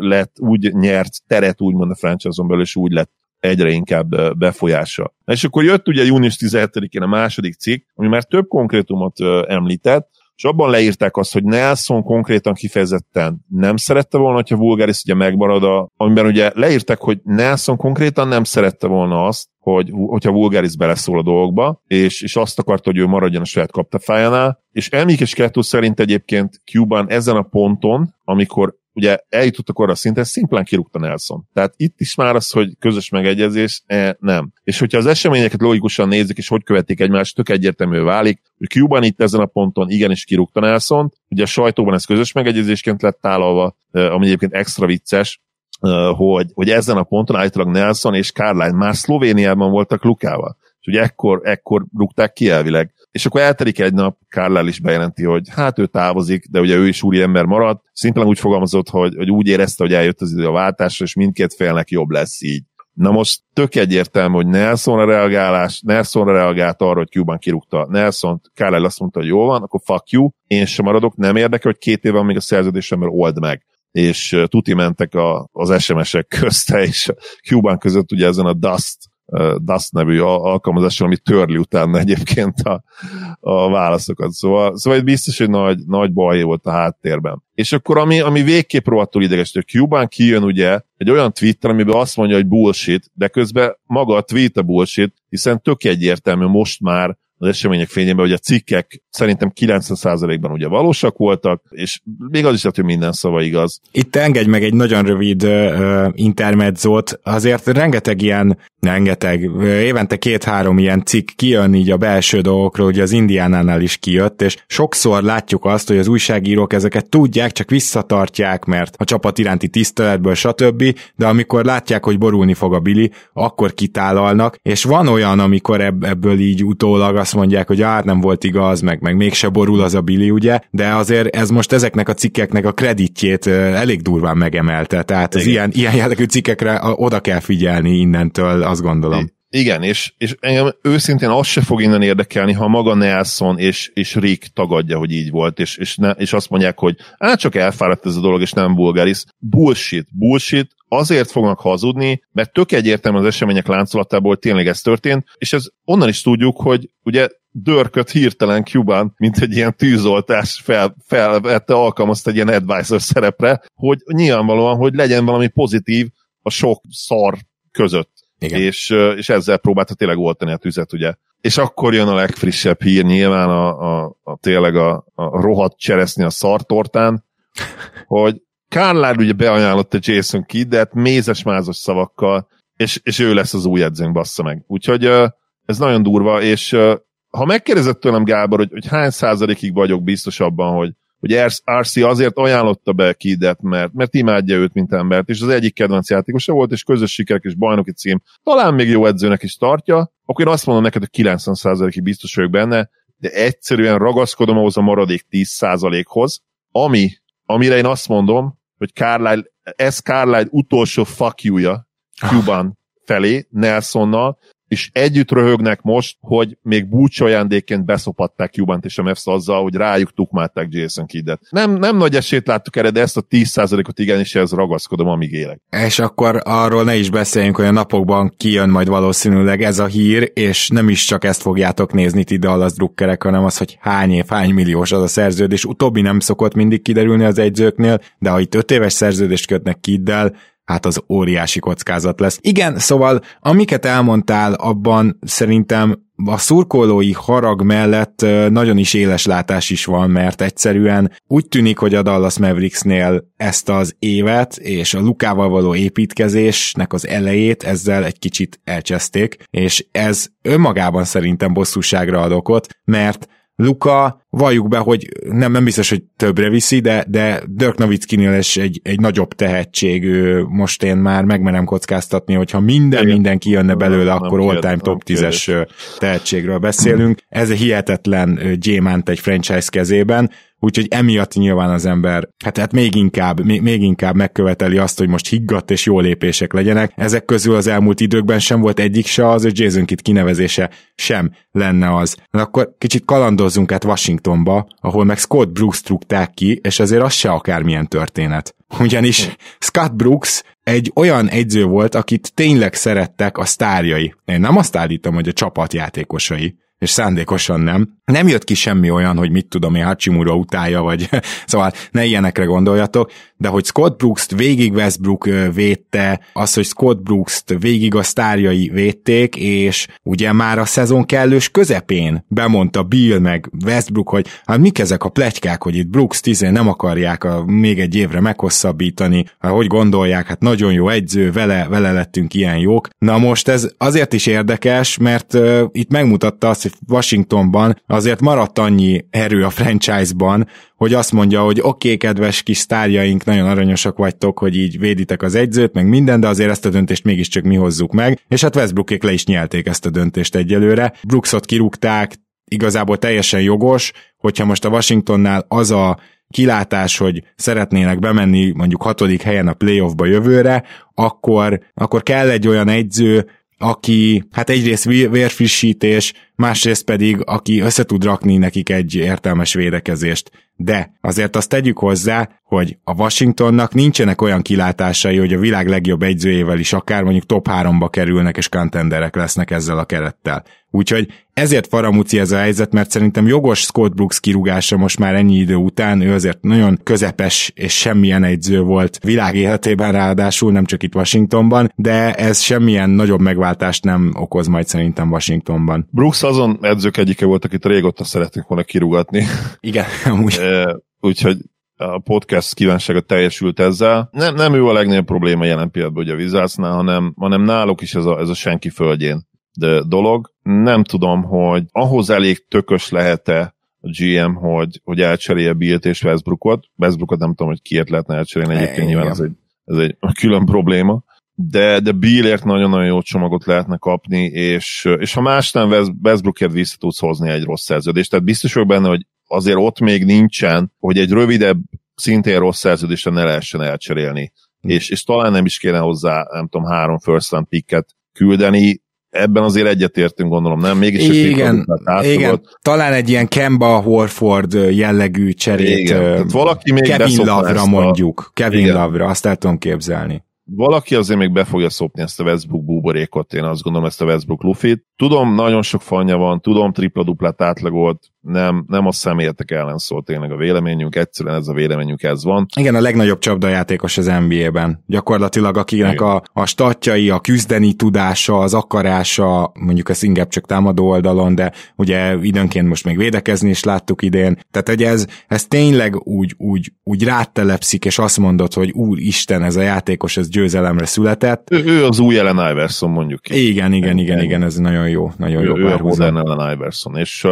nyert teret úgymond a franchise-on belül, és úgy lett egyre inkább befolyása. És akkor jött ugye június 17-én a második cikk, ami már több konkrétumot említett, és abban leírták azt, hogy Nelson konkrétan kifejezetten nem szerette volna, hogyha Voulgaris ugye megmarad, amiben ugye leírták, hogy Nelson konkrétan nem szerette volna azt, hogyha Voulgaris beleszól a dolgokba, és azt akarta, hogy ő maradjon a saját kaptafájánál, és Amick és Cato szerint egyébként Cuban ezen a ponton, amikor ugye eljutottak arra a szinten, szimplán kirúgta Nelson. Tehát itt is már az, hogy közös megegyezés, nem. És hogyha az eseményeket logikusan nézzük, és hogy követik egymást, tök egyértelmű válik, hogy Cuban itt ezen a ponton igenis kirúgta Nelsont, ugye a sajtóban ez közös megegyezésként lett tálalva, ami egyébként extra vicces, hogy ezen a ponton állítólag Nelson és Carlisle már Szlovéniában voltak Lukával. És ugye ekkor rúgták ki elvileg. És akkor eltelik egy nap, Carlisle is bejelenti, hogy hát ő távozik, de ugye ő is úriember maradt. Szimplán úgy fogalmazott, hogy úgy érezte, hogy eljött az idő a váltásra, és mindkét félnek jobb lesz így. Na most tök egyértelmű, hogy Nelsonra reagált arra, hogy Cuban kirúgta Nelsont, Carlisle azt mondta, hogy jól van, akkor fuck you, én sem maradok, nem érdekel, hogy 2 év van még a szerződésemből, old meg. És tuti mentek az SMS-ek közt és Cuban között ugye ezen a Dust Dust nevű alkalmazással, ami törli utána egyébként a válaszokat. Szóval itt biztos, hogy nagy baj volt a háttérben. És akkor ami végképp rohadtul idegesítő, Cuban kijön ugye egy olyan tweetten, amiben azt mondja, hogy bullshit, de közben maga a tweet a bullshit, hiszen tök egyértelmű most már az események fényében, hogy a cikkek szerintem 90%-ban ugye valósak voltak, és még az is lehet, hogy minden szava igaz. Itt engedj meg egy nagyon rövid intermezzót, azért rengeteg, évente 2-3 ilyen cikk kijön így a belső dolgokról, ugye az Indiánánál is kijött, és sokszor látjuk azt, hogy az újságírók ezeket tudják, csak visszatartják, mert a csapat iránti tiszteletből stb., de amikor látják, hogy borulni fog a bili, akkor kitálalnak, és van olyan, amikor ebből így utólag azt mondják, hogy hát nem volt igaz, meg mégse borul az a bili, ugye, de azért ez most ezeknek a cikkeknek a kreditjét elég durván megemelte, tehát az ilyen jellegű cikkekre oda kell figyelni innentől, azt gondolom. Igen, és engem őszintén azt se fog innen érdekelni, ha maga Nelson és Rick tagadja, hogy így volt, és azt mondják, hogy csak elfáradt ez a dolog, és nem Voulgaris. Bullshit, azért fognak hazudni, mert tök egyértelmű az események láncolatából tényleg ez történt, és ez onnan is tudjuk, hogy ugye dörkött hirtelen Cuban, mint egy ilyen tűzoltás felvette, alkalmazta egy ilyen advisor szerepre, hogy nyilvánvalóan, hogy legyen valami pozitív a sok szar között. És ezzel próbálta tényleg oltani a tüzet, ugye. És akkor jön a legfrissebb hír, nyilván tényleg a rohadt cseresznye a szartortán, hogy Carlisle ugye beajánlotta Jason Kiddet mézes-mázos szavakkal, és ő lesz az új edzőnk, bassza meg. Úgyhogy ez nagyon durva, és ha megkérdezett tőlem, Gábor, hogy hány százalékig vagyok biztos abban, hogy RC azért ajánlotta be Kiddet, mert imádja őt, mint embert, és az egyik kedvenc játékosa volt, és közös sikerek és bajnoki cím, talán még jó edzőnek is tartja, akkor én azt mondom neked, hogy 90%-ig biztos vagyok benne, de egyszerűen ragaszkodom ahhoz a maradék 10%-hoz, amire én azt mondom, hogy Carlisle utolsó fuck you-ja Cuban felé, Nelsonnal, és együtt röhögnek most, hogy még búcsajándékként beszopatták Cubant és a Mavs azzal, hogy rájuk tukmálták Jason Kiddet. Nem nagy esélyt láttuk erre, de ezt a 10%-ot igenis, ez ragaszkodom, amíg élek. És akkor arról ne is beszéljünk, hogy a napokban kijön majd valószínűleg ez a hír, és nem is csak ezt fogjátok nézni ti Dallas drukkerek, hanem az, hogy hány év, hány milliós az a szerződés. Utóbbi nem szokott mindig kiderülni az edzőknél, de ha itt 5 éves szerződést kötnek Kiddel, hát az óriási kockázat lesz. Igen, szóval amiket elmondtál, abban szerintem a szurkolói harag mellett nagyon is éles látás is van, mert egyszerűen úgy tűnik, hogy a Dallas Mavericksnél ezt az évet és a Lukával való építkezésnek az elejét ezzel egy kicsit elcseszték, és ez önmagában szerintem bosszúságra ad okot, mert Luka, valljuk be, hogy nem biztos, hogy többre viszi, de Dirk Nowitzkinél is egy nagyobb tehetség, most én már megmerem kockáztatni, hogyha minden kijönne belőle, akkor all-time top 10-es tehetségről beszélünk. Ez hihetetlen gyémánt egy franchise kezében, úgyhogy emiatt nyilván az ember hát még inkább megköveteli azt, hogy most higgadt és jó lépések legyenek. Ezek közül az elmúlt időkben sem volt egyik se az, hogy Jason Kidd kinevezése sem lenne az. Na akkor kicsit kalandozzunk át Washingtonba, ahol meg Scott Brooks trúgták ki, és azért az se akármilyen történet. Ugyanis Scott Brooks egy olyan edző volt, akit tényleg szerettek a sztárjai. Én nem azt állítom, hogy a csapatjátékosai, és szándékosan nem. Nem jött ki semmi olyan, hogy mit tudom én, Hachimura utálja, vagy szóval ne ilyenekre gondoljatok, de hogy Scott Brooks-t végig Westbrook védte, az, hogy Scott Brooks-t végig a sztárjai védték, és ugye már a szezon kellős közepén bemondta Bill meg Westbrook, hogy hát mik ezek a pletykák, hogy itt Brooks 10 nem akarják még egy évre meghosszabbítani, hogy gondolják, hát nagyon jó edző, vele lettünk ilyen jók. Na most ez azért is érdekes, mert itt megmutatta azt, hogy Washingtonban azért maradt annyi erő a franchise-ban, hogy azt mondja, hogy oké, kedves kis sztárjaink, nagyon aranyosak vagytok, hogy így véditek az edzőt, meg minden, de azért ezt a döntést mégiscsak mi hozzuk meg, és hát Westbrookék le is nyelték ezt a döntést egyelőre. Brooksot kirúgták, igazából teljesen jogos, hogyha most a Washingtonnál az a kilátás, hogy szeretnének bemenni mondjuk 6. helyen a playoffba jövőre, akkor kell egy olyan edző, aki hát egyrészt vérfrissítés, másrészt pedig, aki össze tud rakni nekik egy értelmes védekezést. de azért azt tegyük hozzá, hogy a Washingtonnak nincsenek olyan kilátásai, hogy a világ legjobb edzőjével is akár mondjuk top 3-ba kerülnek és contenderek lesznek ezzel a kerettel. Úgyhogy ezért faramúci ez a helyzet, mert szerintem jogos Scott Brooks kirúgása most már ennyi idő után, ő azért nagyon közepes és semmilyen edző volt világ életében, ráadásul nem csak itt Washingtonban, de ez semmilyen nagyobb megváltást nem okoz majd szerintem Washingtonban. Brooks azon edzők egyike volt, akit régóta szeretünk volna kirúgatni. Igen, amúgy. Úgyhogy a podcast kívánsága teljesült ezzel. Nem ő a legnagyobb probléma jelen pillanatban ugye a Wizardsnál, hanem náluk is ez a senki földjén dolog. Nem tudom, hogy ahhoz elég tökös lehet-e a GM, hogy elcserélje Bilt és Westbrookot. Westbrookot nem tudom, hogy kiért lehetne elcserélni, egyébként nyilván ez egy külön probléma. De Billért nagyon-nagyon jó csomagot lehetne kapni, és ha más nem, Westbrookért vissza tudsz hozni egy rossz szerződést. Tehát biztos vagyok benne, hogy azért ott még nincsen, hogy egy rövidebb, szintén rossz szerződésre ne lehessen elcserélni. És talán nem is kéne hozzá, nem tudom, 3 first round picket küldeni. Ebben azért egyetértünk, gondolom, nem? Mégis igen. Talán egy ilyen Kemba Horford jellegű cserét. Igen. Valaki még Kevin Love-ra mondjuk. Kevin Love-ra, azt el tudom képzelni. Valaki azért még be fogja szopni ezt a Westbrook búborékot, én azt gondolom, ezt a Westbrook lufit. Tudom, nagyon sok fanja van, tudom, tripla-duplát átlagolt, nem a személyek ellen szól tényleg a véleményünk, egyszerűen ez a véleményünk, ez van. Igen, a legnagyobb csapdajátékos az NBA-ben. Gyakorlatilag akinek a statjai, a küzdeni tudása, az akarása, mondjuk ez inkább csak támadó oldalon, de ugye időnként most még védekezni is láttuk idén. Tehát hogy ez tényleg úgy rátelepszik, és azt mondod, hogy úristen, ez a játékos, ez győzelemre született. Ő az új Allen Iverson, mondjuk. Igen, ez nagyon jó. Nagyon jó párhuzam. Allen Iverson, és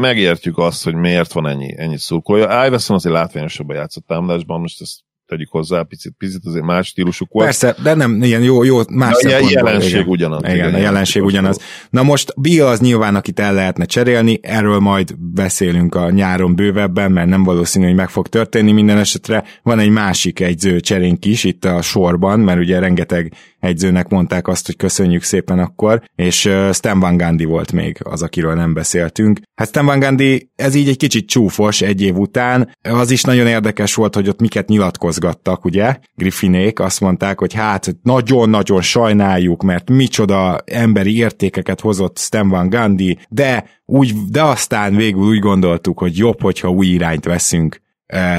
megértjük azt, hogy miért van ennyi szurkolja. Iverson azért látványosabban játszott támadásban, most ezt tegyük hozzá, picit azért más stílusuk volt. Persze, de nem, ilyen jó más szempontból. Jelenség ugyanaz. Igen, a jelenség ugyanaz. Na most Bill az nyilván, akit el lehetne cserélni, erről majd beszélünk a nyáron bővebben, mert nem valószínű, hogy meg fog történni, minden esetre van egy másik egyző cserénk is itt a sorban, mert ugye rengeteg egyzőnek mondták azt, hogy köszönjük szépen akkor, és Stan Van Gundy volt még az, akiről nem beszéltünk. Hát Stan Van Gundy, ez így egy kicsit csúfos egy év után, az is nagyon érdekes volt, hogy ott miket nyilatkozgattak, ugye? Griffinék azt mondták, hogy hát nagyon-nagyon sajnáljuk, mert micsoda emberi értékeket hozott Stan Van Gundy, de aztán végül úgy gondoltuk, hogy jobb, hogyha új irányt veszünk.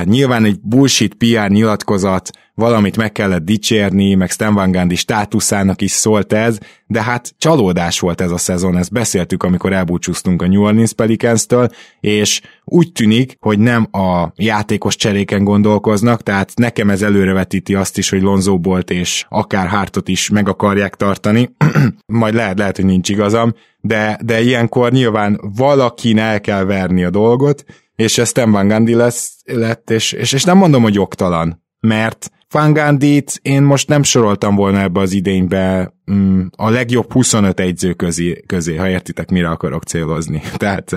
Nyilván egy bullshit PR nyilatkozat, valamit meg kellett dicsérni, meg Stan Van Gundy státuszának is szólt ez, de hát csalódás volt ez a szezon, ezt beszéltük, amikor elbúcsúztunk a New Orleans Pelicans-től, és úgy tűnik, hogy nem a játékos cseréken gondolkoznak, tehát nekem ez előrevetíti azt is, hogy Lonzo Ballt és akár Hartot is meg akarják tartani, majd lehet, hogy nincs igazam, de ilyenkor nyilván valakin el kell verni a dolgot, és ez Stan Van Gundy lett, és nem mondom, hogy jogtalan, mert Van Gundit én most nem soroltam volna ebbe az idénybe a legjobb 25 edző közé, ha értitek, mire akarok célozni. Tehát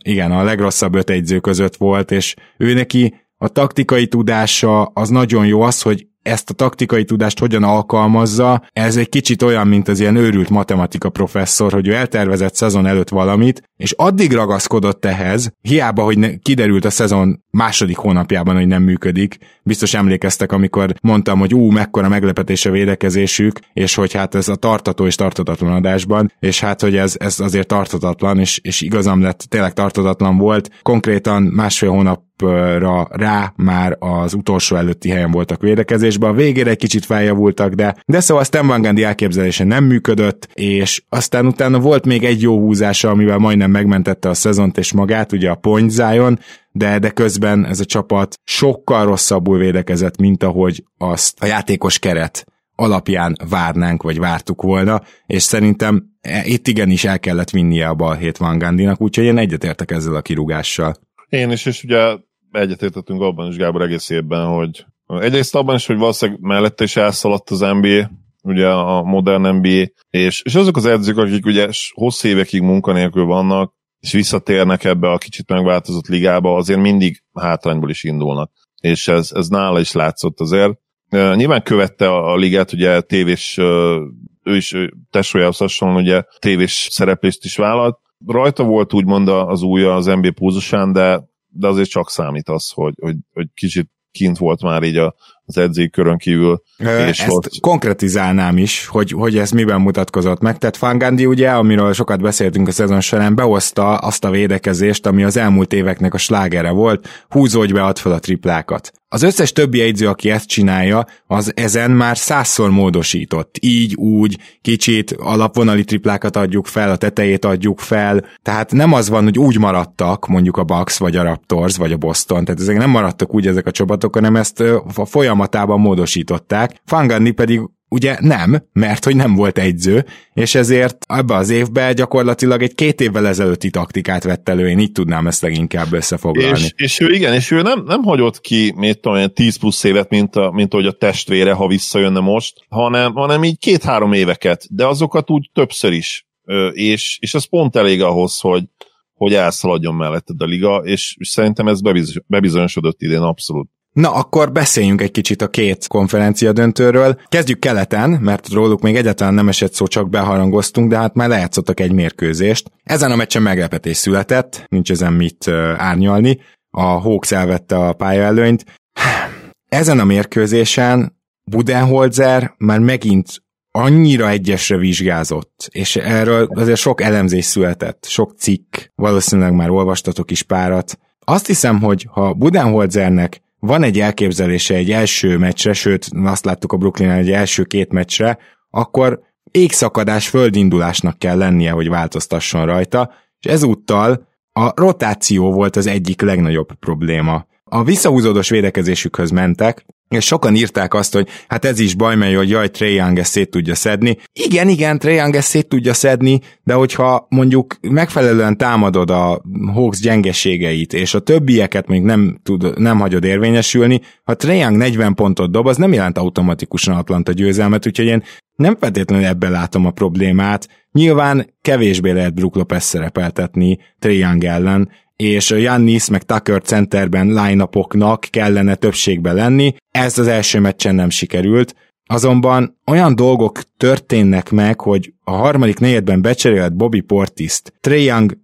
igen, a legrosszabb 5 edző között volt, és ő neki a taktikai tudása az nagyon jó, az, hogy ezt a taktikai tudást hogyan alkalmazza, ez egy kicsit olyan, mint az ilyen őrült matematika professzor, hogy ő eltervezett szezon előtt valamit, és addig ragaszkodott ehhez, hiába, hogy kiderült a szezon második hónapjában, hogy nem működik. Biztos emlékeztek, amikor mondtam, hogy mekkora meglepetés a védekezésük, és hogy hát ez a tartató és tartatatlan adásban, és hát, hogy ez azért tartatatlan, és igazam lett, tényleg tartatatlan volt. Konkrétan másfél hónapra rá már az utolsó előtti helyen voltak védekezésben, a végére egy kicsit feljavultak, de szóval Stan Van Gundy elképzelése nem működött, és aztán utána volt még egy jó húzása, amivel majdnem megmentette a szezont és magát, ugye a Point Zion, de közben ez a csapat sokkal rosszabbul védekezett, mint ahogy azt a játékos keret alapján várnánk, vagy vártuk volna, és szerintem itt igenis el kellett vinnie a balhét Van Gundynak, úgyhogy én egyetértek ezzel a kirúgással. Én is, és ugye egyetértettünk abban is, Gábor, egész évben, hogy egyrészt abban is, hogy valószínűleg mellette is elszaladt az NBA, ugye a modern NBA, és azok az edzők, akik ugye hosszú évekig munkanélkül vannak, és visszatérnek ebbe a kicsit megváltozott ligába, azért mindig hátrányból is indulnak. És ez nála is látszott azért. Nyilván követte a ligát, ugye tévés, ő is tesójához hasonlóan, ugye tévés szereplést is vállalt. Rajta volt úgymond az újja az NBA pulzusán, de de azért csak számít az, hogy kicsit kint volt már így az edzői körön kívül. És ezt ott... konkretizálnám is, hogy ez miben mutatkozott meg. Tehát Van Gundy ugye, amiről sokat beszéltünk a szezon során, behozta azt a védekezést, ami az elmúlt éveknek a slágere volt, húzódj be, add fel a triplákat. Az összes többi edző, aki ezt csinálja, az ezen már 100-szor módosított. Így, úgy, kicsit alapvonali triplákat adjuk fel, a tetejét adjuk fel. Tehát nem az van, hogy úgy maradtak, mondjuk a Bucks, vagy a Raptors, vagy a Boston. Tehát ezek nem maradtak úgy ezek a csapatok, hanem ezt a folyamatában módosították. Van Gundy pedig ugye nem, mert hogy nem volt edző, és ezért ebbe az évben gyakorlatilag egy 2 évvel ezelőtti taktikát vett elő, én így tudnám ezt leginkább összefoglalni. És ő igen, és ő nem hagyott ki, mit tudom, olyan 10 plusz évet, mint ahogy a testvére, ha visszajönne most, hanem így 2-3 éveket, de azokat úgy többször is, és ez pont elég ahhoz, hogy elszaladjon melletted a liga, és szerintem ez bebizonyosodott idén abszolút. Na, akkor beszéljünk egy kicsit a 2 konferencia döntőről. Kezdjük keleten, mert róluk még egyáltalán nem esett szó, csak beharangoztunk, de hát már lejátszottak egy mérkőzést. Ezen a meccsen meglepetés született, nincs ezen mit árnyalni. A Hawks elvette a pályaelőnyt. Ezen a mérkőzésen Budenholzer már megint annyira egyesre vizsgázott, és erről azért sok elemzés született, sok cikk, valószínűleg már olvastatok is párat. Azt hiszem, hogy ha Budenholzernek van egy elképzelése egy első meccsre, sőt, azt láttuk a Brooklynnál egy első 2 meccsre, akkor égszakadás földindulásnak kell lennie, hogy változtasson rajta, és ezúttal a rotáció volt az egyik legnagyobb probléma. A visszahúzódós védekezésükhöz mentek, és sokan írták azt, hogy hát ez is baj, mert jaj, Trae Young ezt szét tudja szedni. Igen, Trae Young ezt szét tudja szedni, de hogyha mondjuk megfelelően támadod a Hawks gyengeségeit, és a többieket még nem hagyod érvényesülni, ha Trae Young 40 pontot dob, az nem jelent automatikusan Atlanta győzelmet, úgyhogy én nem feltétlenül ebben látom a problémát. Nyilván kevésbé lehet Brook Lopez szerepeltetni Trae Young ellen, és Giannis meg Tucker centerben line-upoknak kellene többségben lenni, ezt az első meccsen nem sikerült, azonban olyan dolgok történnek meg, hogy a 3. negyedben becserélt Bobby Portiszt Trae Young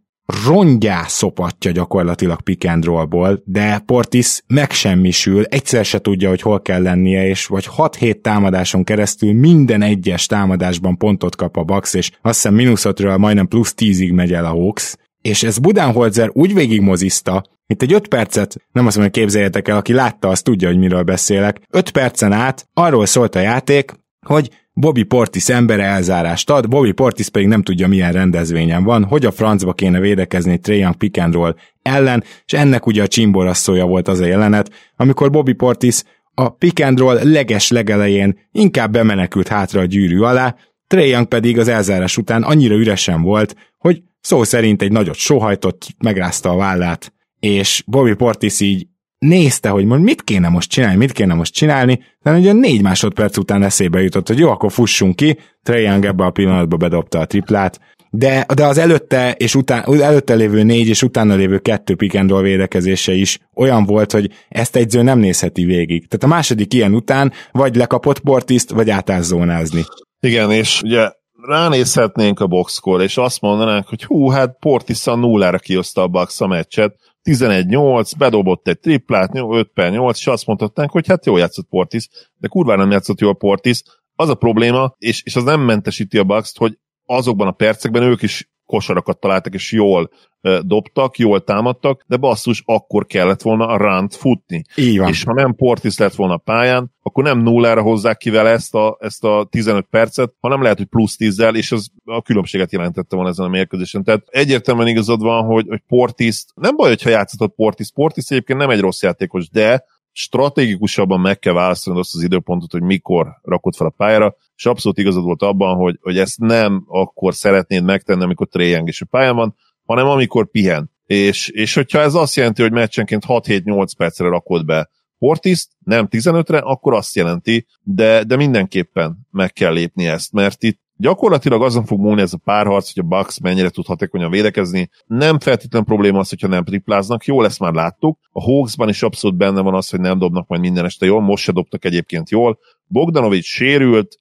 rongyá szopatja gyakorlatilag pick and rollból, de Portis megsemmisül, egyszer se tudja, hogy hol kell lennie, és vagy 6-7 támadáson keresztül minden egyes támadásban pontot kap a Bucks, és azt hiszem -5-ről majdnem +10-ig megy el a Hawks, és ez Budenholzer úgy végigmozizta, itt egy 5 percet, nem azt mondom, hogy képzeljetek el, aki látta, azt tudja, hogy miről beszélek, 5 percen át arról szólt a játék, hogy Bobby Portis embere elzárást ad, Bobby Portis pedig nem tudja, milyen rendezvényen van, hogy a francba kéne védekezni Trae Young pick and roll ellen, és ennek ugye a csimborasszója volt az a jelenet, amikor Bobby Portis a pick and roll leges-legelején inkább bemenekült hátra a gyűrű alá, Trae Young pedig az elzárás után annyira üresen volt, hogy szó szerint egy nagyot sóhajtott, megrázta a vállát, és Bobby Portis így nézte, hogy mit kéne most csinálni, de ugye 4 másodperc után eszébe jutott, hogy jó, akkor fussunk ki, Trae Young ebbe a pillanatban bedobta a triplát, de az előtte lévő 4 és utána lévő 2 pick and roll védekezése is olyan volt, hogy ezt egyző nem nézheti végig. Tehát a második ilyen után vagy lekapott Portiszt, vagy átáll zónázni. Igen, és ugye ránézhetnénk a boxscore, és azt mondanánk, hogy Portis a 0-ra kioszta a Bucks a meccset, 11-8, bedobott egy triplát, 5-8, és azt mondhatnánk, hogy hát jól játszott Portis, de kurvára nem játszott jól Portis. Az a probléma, és az nem mentesíti a Bucks-t, hogy azokban a percekben ők is kosarakat találtak, és jól dobtak, jól támadtak, de basszus, akkor kellett volna a runt futni. És ha nem Portis lett volna a pályán, akkor nem 0-ra hozzák ki vele ezt a 15 percet, hanem lehet, hogy +10-zel, és ez a különbséget jelentette volna ezen a mérkőzésen. Tehát egyértelműen igazad van, hogy Portis, nem baj, hogyha játszott Portis egyébként nem egy rossz játékos, de stratégikusabban meg kell választani azt az időpontot, hogy mikor rakod fel a pályára, és abszolút igazad volt abban, hogy ezt nem akkor szeretnéd megtenni, amikor Trae Young is a pályán van, hanem amikor pihen. És hogyha ez azt jelenti, hogy meccsenként 6-7-8 percre rakod be Portiszt, nem 15-re, akkor azt jelenti, de mindenképpen meg kell lépni ezt, mert itt gyakorlatilag azon fog múlni ez a párharc, hogy a Bucks mennyire tud hatékonyan védekezni. Nem feltétlen probléma az, hogyha nem tripláznak. Jó, ezt már láttuk. A Hawksban is abszolút benne van az, hogy nem dobnak majd minden este jól. Most se dobtak egyébként jól. Bogdanović sérült.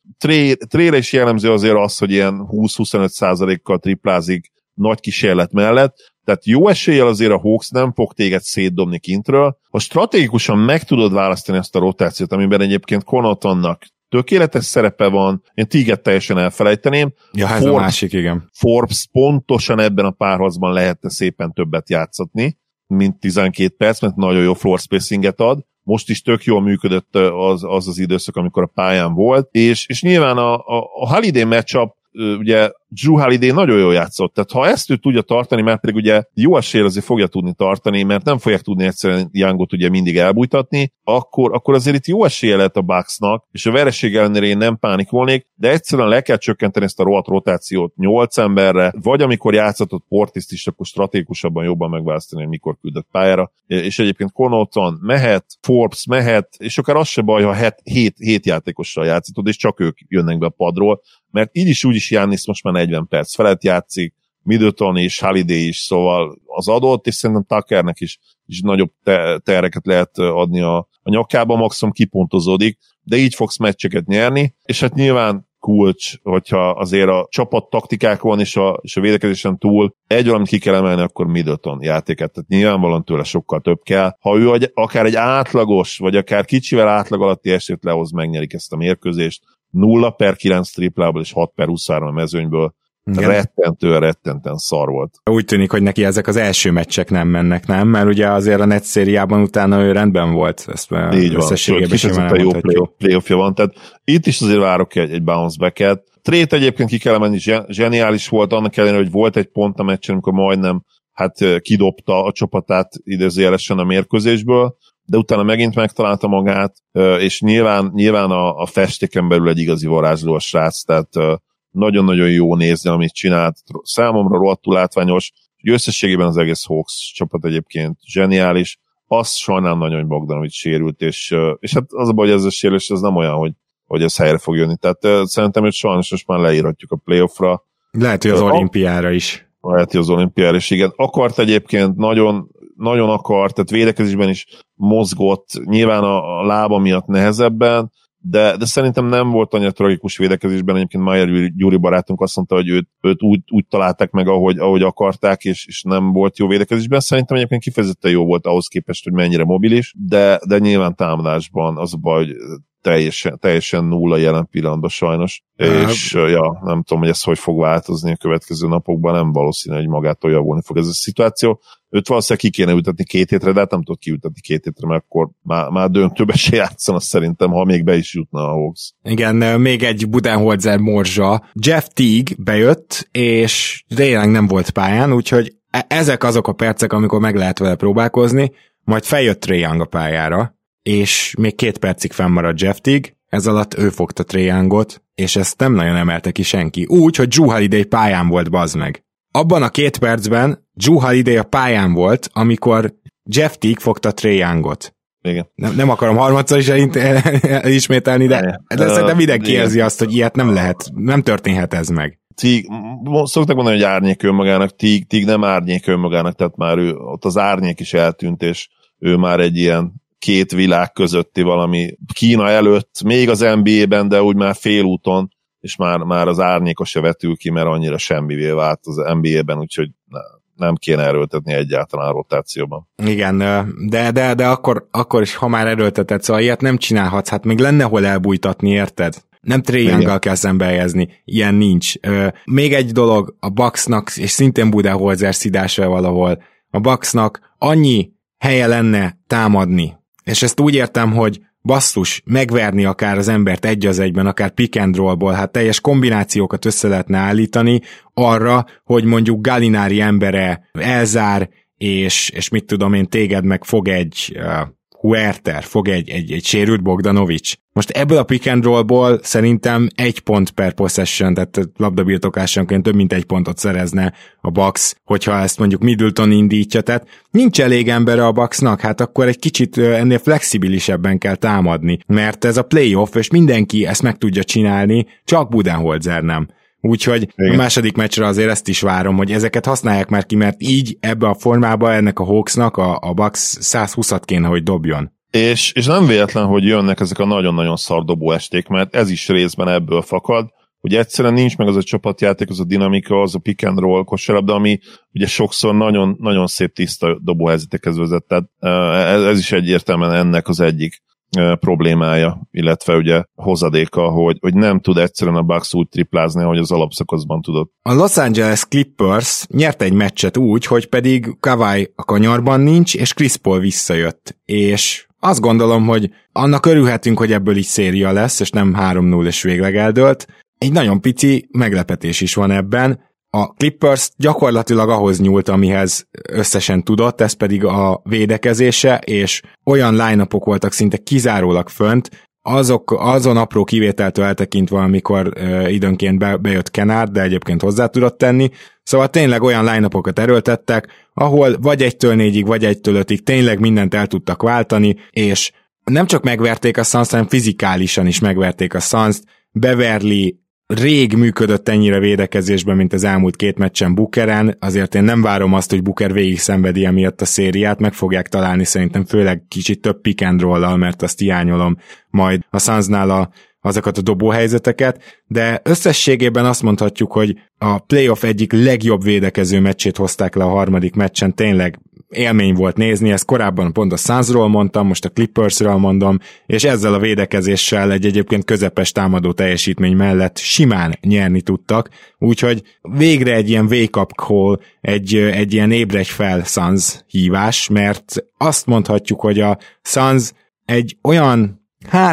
Trae-re is jellemző azért az, hogy ilyen 20-25%-kal triplázik nagy kísérlet mellett. Tehát jó eséllyel azért a Hawks nem fog téged szétdobni kintről. Ha stratégikusan meg tudod választani ezt a rotációt, amiben egyébként Connaughtonnak tökéletes szerepe van, én Teague-et teljesen elfelejteném. Ja, ez a másik, igen. Forbes pontosan ebben a párharcban lehetne szépen többet játszatni, mint 12 perc, mert nagyon jó floor spacinget ad. Most is tök jól működött az időszak, amikor a pályán volt, és nyilván a Holiday matchup, ugye Drew Holiday nagyon jól játszott, tehát ha ezt ő tudja tartani, mert pedig ugye jó eséllyel azért fogja tudni tartani, mert nem fogják tudni egyszerűen Youngot ugye mindig elbújtatni, akkor azért itt jó eséllyel lehet a Bucksnak, és a vereség ellenére én nem pánikolnék, de egyszerűen le kell csökkenteni ezt a rohadt rotációt 8 emberre, vagy amikor játszatott Portiszt is, akkor stratégikusabban jobban megválasztani, hogy mikor küldött pályára, és egyébként Connaughton mehet, Forbes mehet, és akár az se baj, ha 7 játékossal játszatod, és csak ők jönnek be a padról, mert így is úgy is Giannis most már 40 perc felett játszik, Middleton is, Holiday is, szóval az adott, és szerintem Tuckernek is nagyobb terreket lehet adni a nyakába, maximum kipontozódik, de így fogsz meccseket nyerni, és hát nyilván kulcs, hogyha azért a csapat taktikákon és a védekezésen túl egy valamit ki kell emelni, akkor Middleton játéket, tehát nyilvánvalóan tőle sokkal több kell. Ha ő akár egy átlagos, vagy akár kicsivel átlag alatti esélyt lehoz, megnyerik ezt a mérkőzést, 0/9 triplából és 6/23 a mezőnyből. Igen. Rettentően szar volt. Úgy tűnik, hogy neki ezek az első meccsek nem mennek, nem? Mert ugye azért a Nets szériában utána ő rendben volt. Ezt így összességében van, sőt, kicsit jó playoffja van, tehát itt is azért várok egy bounce back-et. Trét egyébként ki kell menni, zseniális volt, annak ellenére, hogy volt egy pont a meccsen, amikor majdnem kidobta a csapatát idézőjelesen a mérkőzésből, de utána megint megtalálta magát, és nyilván a festéken belül egy igazi varázsló a srác, tehát nagyon-nagyon jó nézni, amit csinált. Számomra rohadtul látványos, összességében az egész Hawks csapat egyébként zseniális. Az sajnálom nagyon, hogy Bogdanović sérült, és hát az a baj, hogy ez a sérülés, ez nem olyan, hogy ez helyre fog jönni. Tehát szerintem őt sajnos most már leírhatjuk a playoffra. Lehet, hogy az olimpiára is. Lehet, hogy az olimpiára is, igen. Akart egyébként, nagyon akart, tehát védekezésben is mozgott, nyilván a lába miatt nehezebben, de szerintem nem volt annyira tragikus védekezésben, egyébként Mayer Gyuri barátunk azt mondta, hogy őt úgy találták meg, ahogy akarták, és nem volt jó védekezésben. Szerintem egyébként kifejezetten jó volt ahhoz képest, hogy mennyire mobilis, de nyilván támadásban az a baj, hogy teljesen nulla jelen pillanatban sajnos, és nem tudom, hogy ez hogy fog változni a következő napokban, nem valószínű, hogy magától javulni fog ez a szituáció. Őt valószínűleg ki kéne ültetni 2 hétre, de hát nem tudod kiültetni 2 hétre, mert akkor már döntőbe se játszana szerintem, ha még be is jutna a Hawks. Igen, még egy Budenholzer morzsa. Jeff Teague bejött, és tényleg nem volt pályán, úgyhogy ezek azok a percek, amikor meg lehet vele próbálkozni, majd feljött Trae Young a pályára, és még 2 percig fennmarad Jeff Teague, ez alatt ő fogta Trae Youngot, és ezt nem nagyon emelte ki senki. Úgy, hogy Drew Holiday pályán volt, bazd meg. Abban a 2 percben Drew Holiday a pályán volt, amikor Jeff Teague fogta Trae Youngot. Igen. Nem akarom harmadszor is elismételni, de szerintem mindenki érzi azt, hogy ilyet nem lehet, nem történhet ez meg. Teague, szoktak mondani, hogy árnyék önmagának, Teague nem árnyék önmagának, tehát már ő, ott az árnyék is eltűnt, és ő már egy ilyen 2 világ közötti valami Kína előtt, még az NBA-ben, de úgy már félúton, és már az árnyéka se vetül ki, mert annyira semmivé vált az NBA-ben, úgyhogy nem kéne erőltetni egyáltalán a rotációban. Igen, de akkor is, ha már erőlteted, szóval ilyet nem csinálhatsz, hát még lenne hol elbújtatni, érted? Nem Trae Younggal kell szembehelyezni, ilyen nincs. Még egy dolog, a Bucksnak, és szintén Budenholzer szidása valahol, a Bucksnak annyi helye lenne támadni, és ezt úgy értem, hogy basszus, megverni akár az embert 1-1, akár pick and rollból, hát teljes kombinációkat össze lehetne állítani arra, hogy mondjuk Gallinari embere elzár, és mit tudom én, téged meg fog egy Huerter, fog egy sérült Bogdanović. Most ebből a pick and rollból szerintem 1 pont per possession, tehát labdabirtoklásonként több mint 1 pontot szerezne a Bucks, hogyha ezt mondjuk Middleton indítja, tehát nincs elég embere a Bucksnak, hát akkor egy kicsit ennél flexibilisebben kell támadni, mert ez a playoff, és mindenki ezt meg tudja csinálni, csak Budenholzer nem. Úgyhogy igen. A második meccsre azért ezt is várom, hogy ezeket használják már ki, mert így ebbe a formába ennek a Hawksnak a Bucks 120-at kéne, hogy dobjon. És nem véletlen, hogy jönnek ezek a nagyon-nagyon szar dobóesték, mert ez is részben ebből fakad. ugye egyszerűen nincs meg az a csapatjáték, az a dinamika, az a pick and roll kosárlabda, ami ugye sokszor nagyon, nagyon szép tiszta dobóhelyzetekhez vezet, tehát ez is egyértelműen ennek az egyik problémája, illetve ugye hozadéka, hogy nem tud egyszerűen a Bucks úgy triplázni, ahogy az alapszakaszban tudott. A Los Angeles Clippers nyerte egy meccset úgy, hogy pedig Kawhi a kanyarban nincs, és Chris Paul visszajött, és azt gondolom, hogy annak örülhetünk, hogy ebből így széria lesz, és nem 3-0-es végleg eldőlt. Egy nagyon pici meglepetés is van ebben. A Clippers gyakorlatilag ahhoz nyúlt, amihez összesen tudott, ez pedig a védekezése, és olyan line-upok voltak szinte kizárólag fönt, azon apró kivételtől eltekintve, amikor időnként bejött Kenard, de egyébként hozzá tudott tenni. Szóval tényleg olyan line-upokat erőltettek, ahol vagy 1-4-ig, vagy 1-5-ig tényleg mindent el tudtak váltani, és nem csak megverték a Suns-t, hanem fizikálisan is megverték a Suns-t. Beverly rég működött ennyire védekezésben, mint az elmúlt két meccsen Bookeren, azért én nem várom azt, hogy Booker végig szenvedi emiatt a szériát, meg fogják találni szerintem főleg kicsit több pick and roll-al, mert azt hiányolom majd a Sunsnál azokat a dobóhelyzeteket, de összességében azt mondhatjuk, hogy a playoff egyik legjobb védekező meccsét hozták le a harmadik meccsen, tényleg élmény volt nézni, ezt korábban pont a Sunsról mondtam, most a Clippersről mondom, és ezzel a védekezéssel egy egyébként közepes támadó teljesítmény mellett simán nyerni tudtak, úgyhogy végre egy ilyen wake-up call, egy ilyen ébredj fel Suns hívás, mert azt mondhatjuk, hogy a Suns egy olyan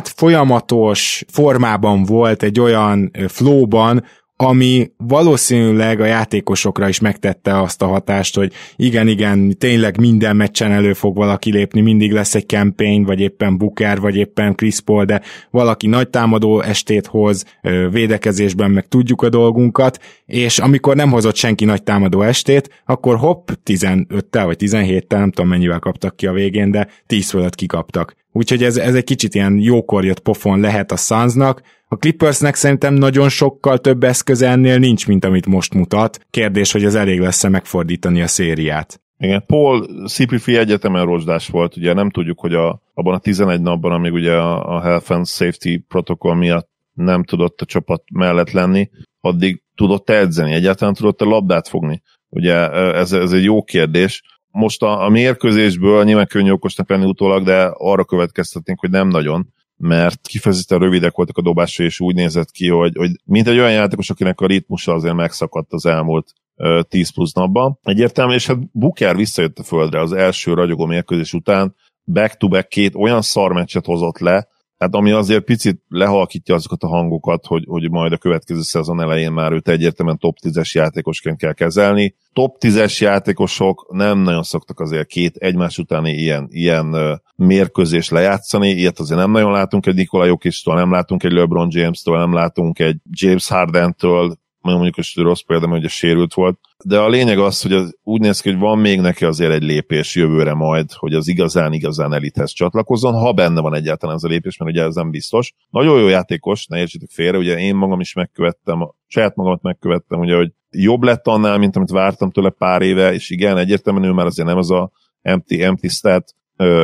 folyamatos formában volt, egy olyan flowban, ami valószínűleg a játékosokra is megtette azt a hatást, hogy igen, tényleg minden meccsen elő fog valaki lépni, mindig lesz egy campaign, vagy éppen Booker, vagy éppen Chris Paul, de valaki nagy támadó estét hoz, védekezésben meg tudjuk a dolgunkat, és amikor nem hozott senki nagy támadó estét, akkor hopp, 15-tel vagy 17-tel, nem tudom mennyivel kaptak ki a végén, de 10 fölött kikaptak. Úgyhogy ez egy kicsit ilyen jókor jött pofon lehet a Sunsnak. A Clippersnek szerintem nagyon sokkal több eszköze ennél nincs, mint amit most mutat. Kérdés, hogy ez elég lesz-e megfordítani a szériát. Igen, Paul Szipifi egyetemen rozsdás volt, ugye nem tudjuk, hogy abban a 11 napban, amíg ugye a Health and Safety protokoll miatt nem tudott a csapat mellett lenni, addig tudott edzeni, egyáltalán tudott a labdát fogni. Ugye ez egy jó kérdés. Most a mérkőzésből nyilván könnyű okosnak lenni utólag, de arra következtetnénk, hogy nem nagyon, mert kifejezetten rövidek voltak a dobásai, és úgy nézett ki, hogy mint egy olyan játékos, akinek a ritmusa azért megszakadt az elmúlt 10 plusz napban. Egyértelmű, és hát Booker visszajött a földre az első ragyogó mérkőzés után, back-to-back két olyan szarmeccset hozott le, hát ami azért picit lehalkítja azokat a hangokat, hogy majd a következő szezon elején már őt egyértelműen top 10-es játékosként kell kezelni. Top 10-es játékosok nem nagyon szoktak azért két egymás utáni ilyen mérkőzést lejátszani, ilyet azért nem nagyon látunk egy Nikola Jokićtól, nem látunk egy LeBron James-től, nem látunk egy James Harden-től, mondjuk is rossz példa, hogy a sérült volt, de a lényeg az, hogy úgy néz ki, hogy van még neki azért egy lépés jövőre majd, hogy az igazán elithez csatlakozzon, ha benne van egyáltalán ez a lépés, mert ugye ez nem biztos. Nagyon jó játékos, ne értsétek félre, ugye én magam is megkövettem, ugye, hogy jobb lett annál, mint amit vártam tőle pár éve, és igen, egyértelműen ő már azért nem az a empty stat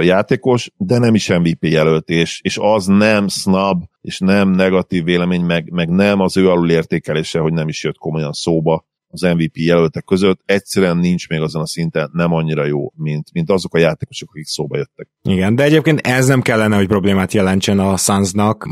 játékos, de nem is MVP jelölt, és az nem snub, és nem negatív vélemény, meg nem az ő alulértékelése, hogy nem is jött komolyan szóba az MVP jelöltek között, egyszerűen nincs még azon a szinten, nem annyira jó, mint azok a játékosok, akik szóba jöttek. Igen, de egyébként ez nem kellene, hogy problémát jelentsen a Sunsnak.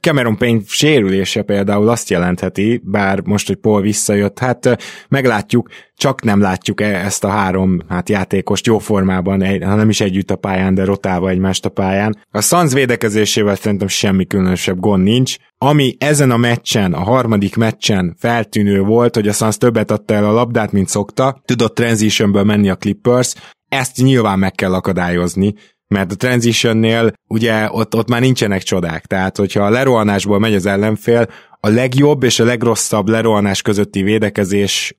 Cameron Payne sérülése például azt jelentheti, bár most, hogy Paul visszajött, hát meglátjuk, csak nem látjuk ezt a három játékost jó formában, ha nem is együtt a pályán, de rotálva egymást a pályán. A Suns védekezésével szerintem semmi különösebb gond nincs. Ami ezen a meccsen, a harmadik meccsen feltűnő volt, hogy a Suns többet adta el a labdát, mint szokta, tudott transitionből menni a Clippers, ezt nyilván meg kell akadályozni, mert a transitionnél ugye ott már nincsenek csodák, tehát hogyha a lerohanásból megy az ellenfél, a legjobb és a legrosszabb lerohanás közötti védekezés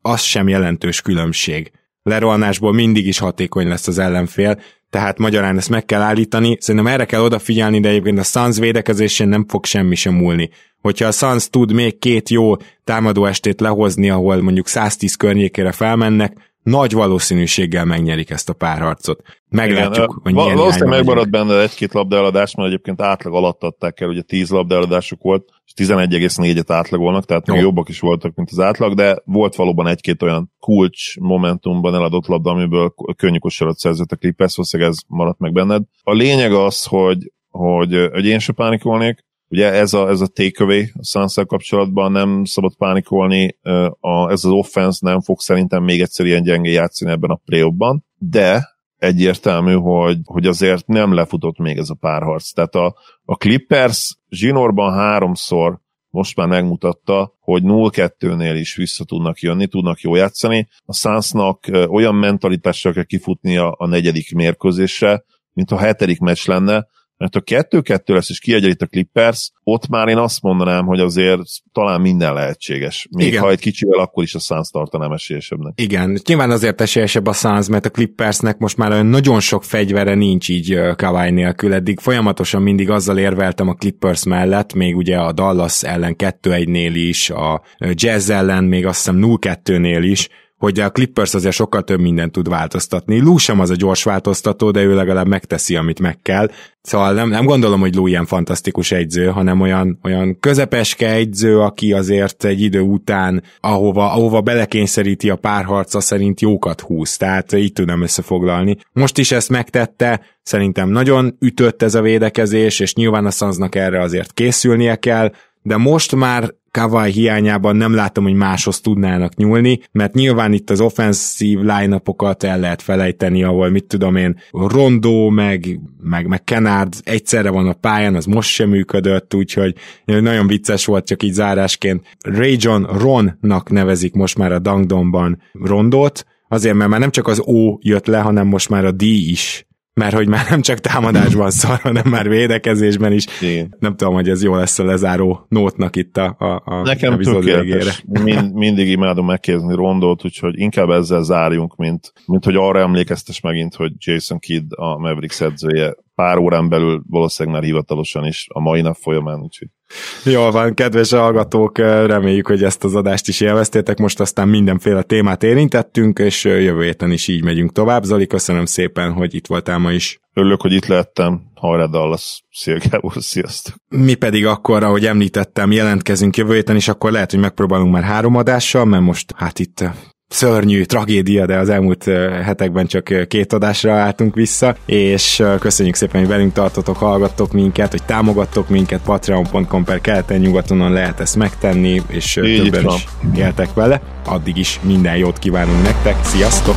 az sem jelentős különbség. Lerohanásból mindig is hatékony lesz az ellenfél, tehát magyarán ezt meg kell állítani, szerintem erre kell odafigyelni, de egyébként a Suns védekezésén nem fog semmi sem múlni. Hogyha a Suns tud még két jó támadó estét lehozni, ahol mondjuk 110 környékére felmennek, nagy valószínűséggel megnyerik ezt a párharcot. Meglátjuk, igen, hogy milyen valószínűleg megmaradt benne egy-két labdaeladás, mert egyébként átlag alatt adták el, ugye 10 labdaeladásuk volt, és 11,4-et átlagolnak, tehát még jobbak is voltak, mint az átlag, de volt valóban egy-két olyan kulcs momentumban eladott labda, amiből könnyű kosarat szerzett a Clippers, valószínűleg ez maradt meg benned. A lényeg az, hogy én se pánikolnék. Ugye ez a takeaway a Suns-szel kapcsolatban, nem szabad pánikolni, ez az offense nem fog szerintem még egyszer ilyen gyenge játszani ebben a playoffban, de egyértelmű, hogy azért nem lefutott még ez a párharc. Tehát a Clippers zsinórban 3-szor most már megmutatta, hogy 0-2-nél is vissza tudnak jönni, tudnak jó játszani. A Suns-nak olyan mentalitással kell kifutnia a 4. mérkőzésre, mint ha 7. meccs lenne, mert ha 2-2 lesz, és kiegyenlít a Clippers, ott már én azt mondanám, hogy azért talán minden lehetséges. Még igen, ha egy kicsivel, akkor is a Suns tartanám esélyesebbnek. Igen, nyilván azért esélyesebb a Suns, mert a Clippersnek most már olyan nagyon sok fegyvere nincs így Kawhi nélkül. Eddig folyamatosan mindig azzal érveltem a Clippers mellett, még ugye a Dallas ellen 2-1-nél is, a Jazz ellen még azt hiszem 0-2-nél is, hogy a Clippers azért sokkal több mindent tud változtatni. Lou sem az a gyors változtató, de ő legalább megteszi, amit meg kell. Szóval nem gondolom, hogy Lou ilyen fantasztikus egyző, hanem olyan közepeske egyző, aki azért egy idő után, ahova belekényszeríti a párharca, szerint jókat húz. Tehát így tudnám összefoglalni. Most is ezt megtette, szerintem nagyon ütött ez a védekezés, és nyilván a Sunsnak erre azért készülnie kell, de most már Kawhi hiányában nem látom, hogy máshoz tudnának nyúlni, mert nyilván itt az offenszív line-upokat el lehet felejteni, ahol mit tudom én, Rondó, meg Kennard egyszerre van a pályán, az most sem működött, úgyhogy nagyon vicces volt csak így zárásként. Rajon Ronnak nevezik most már a Dangdonban Rondót, azért, mert már nem csak az O jött le, hanem most már a D is, mert hogy már nem csak támadásban szar, hanem már védekezésben is. Igen. Nem tudom, hogy ez jó lesz a lezáró nótnak itt a nekem epizód végére. Mindig imádom megkérdezni Rondót, úgyhogy inkább ezzel zárjunk, mint hogy arra emlékeztes megint, hogy Jason Kidd a Mavericks edzője pár órán belül valószínűleg már hivatalosan is a mai nap folyamán, úgyhogy. Jól van, kedves hallgatók, reméljük, hogy ezt az adást is élveztétek, most aztán mindenféle témát érintettünk, és jövő héten is így megyünk tovább. Zoli, köszönöm szépen, hogy itt voltál ma is. Örülök, hogy itt lehettem. Hajrá Dallas! Szia Gábor, sziasztok! Mi pedig akkor, ahogy említettem, jelentkezünk jövő héten, és akkor lehet, hogy megpróbálunk már 3 adással, mert most hát itt szörnyű tragédia, de az elmúlt hetekben csak 2 adásra álltunk vissza, és köszönjük szépen, hogy velünk tartotok, hallgattok minket, hogy támogattok minket, patreon.com/keleten-nyugatonon lehet ezt megtenni, és többen is éltek vele. Addig is minden jót kívánunk nektek, sziasztok!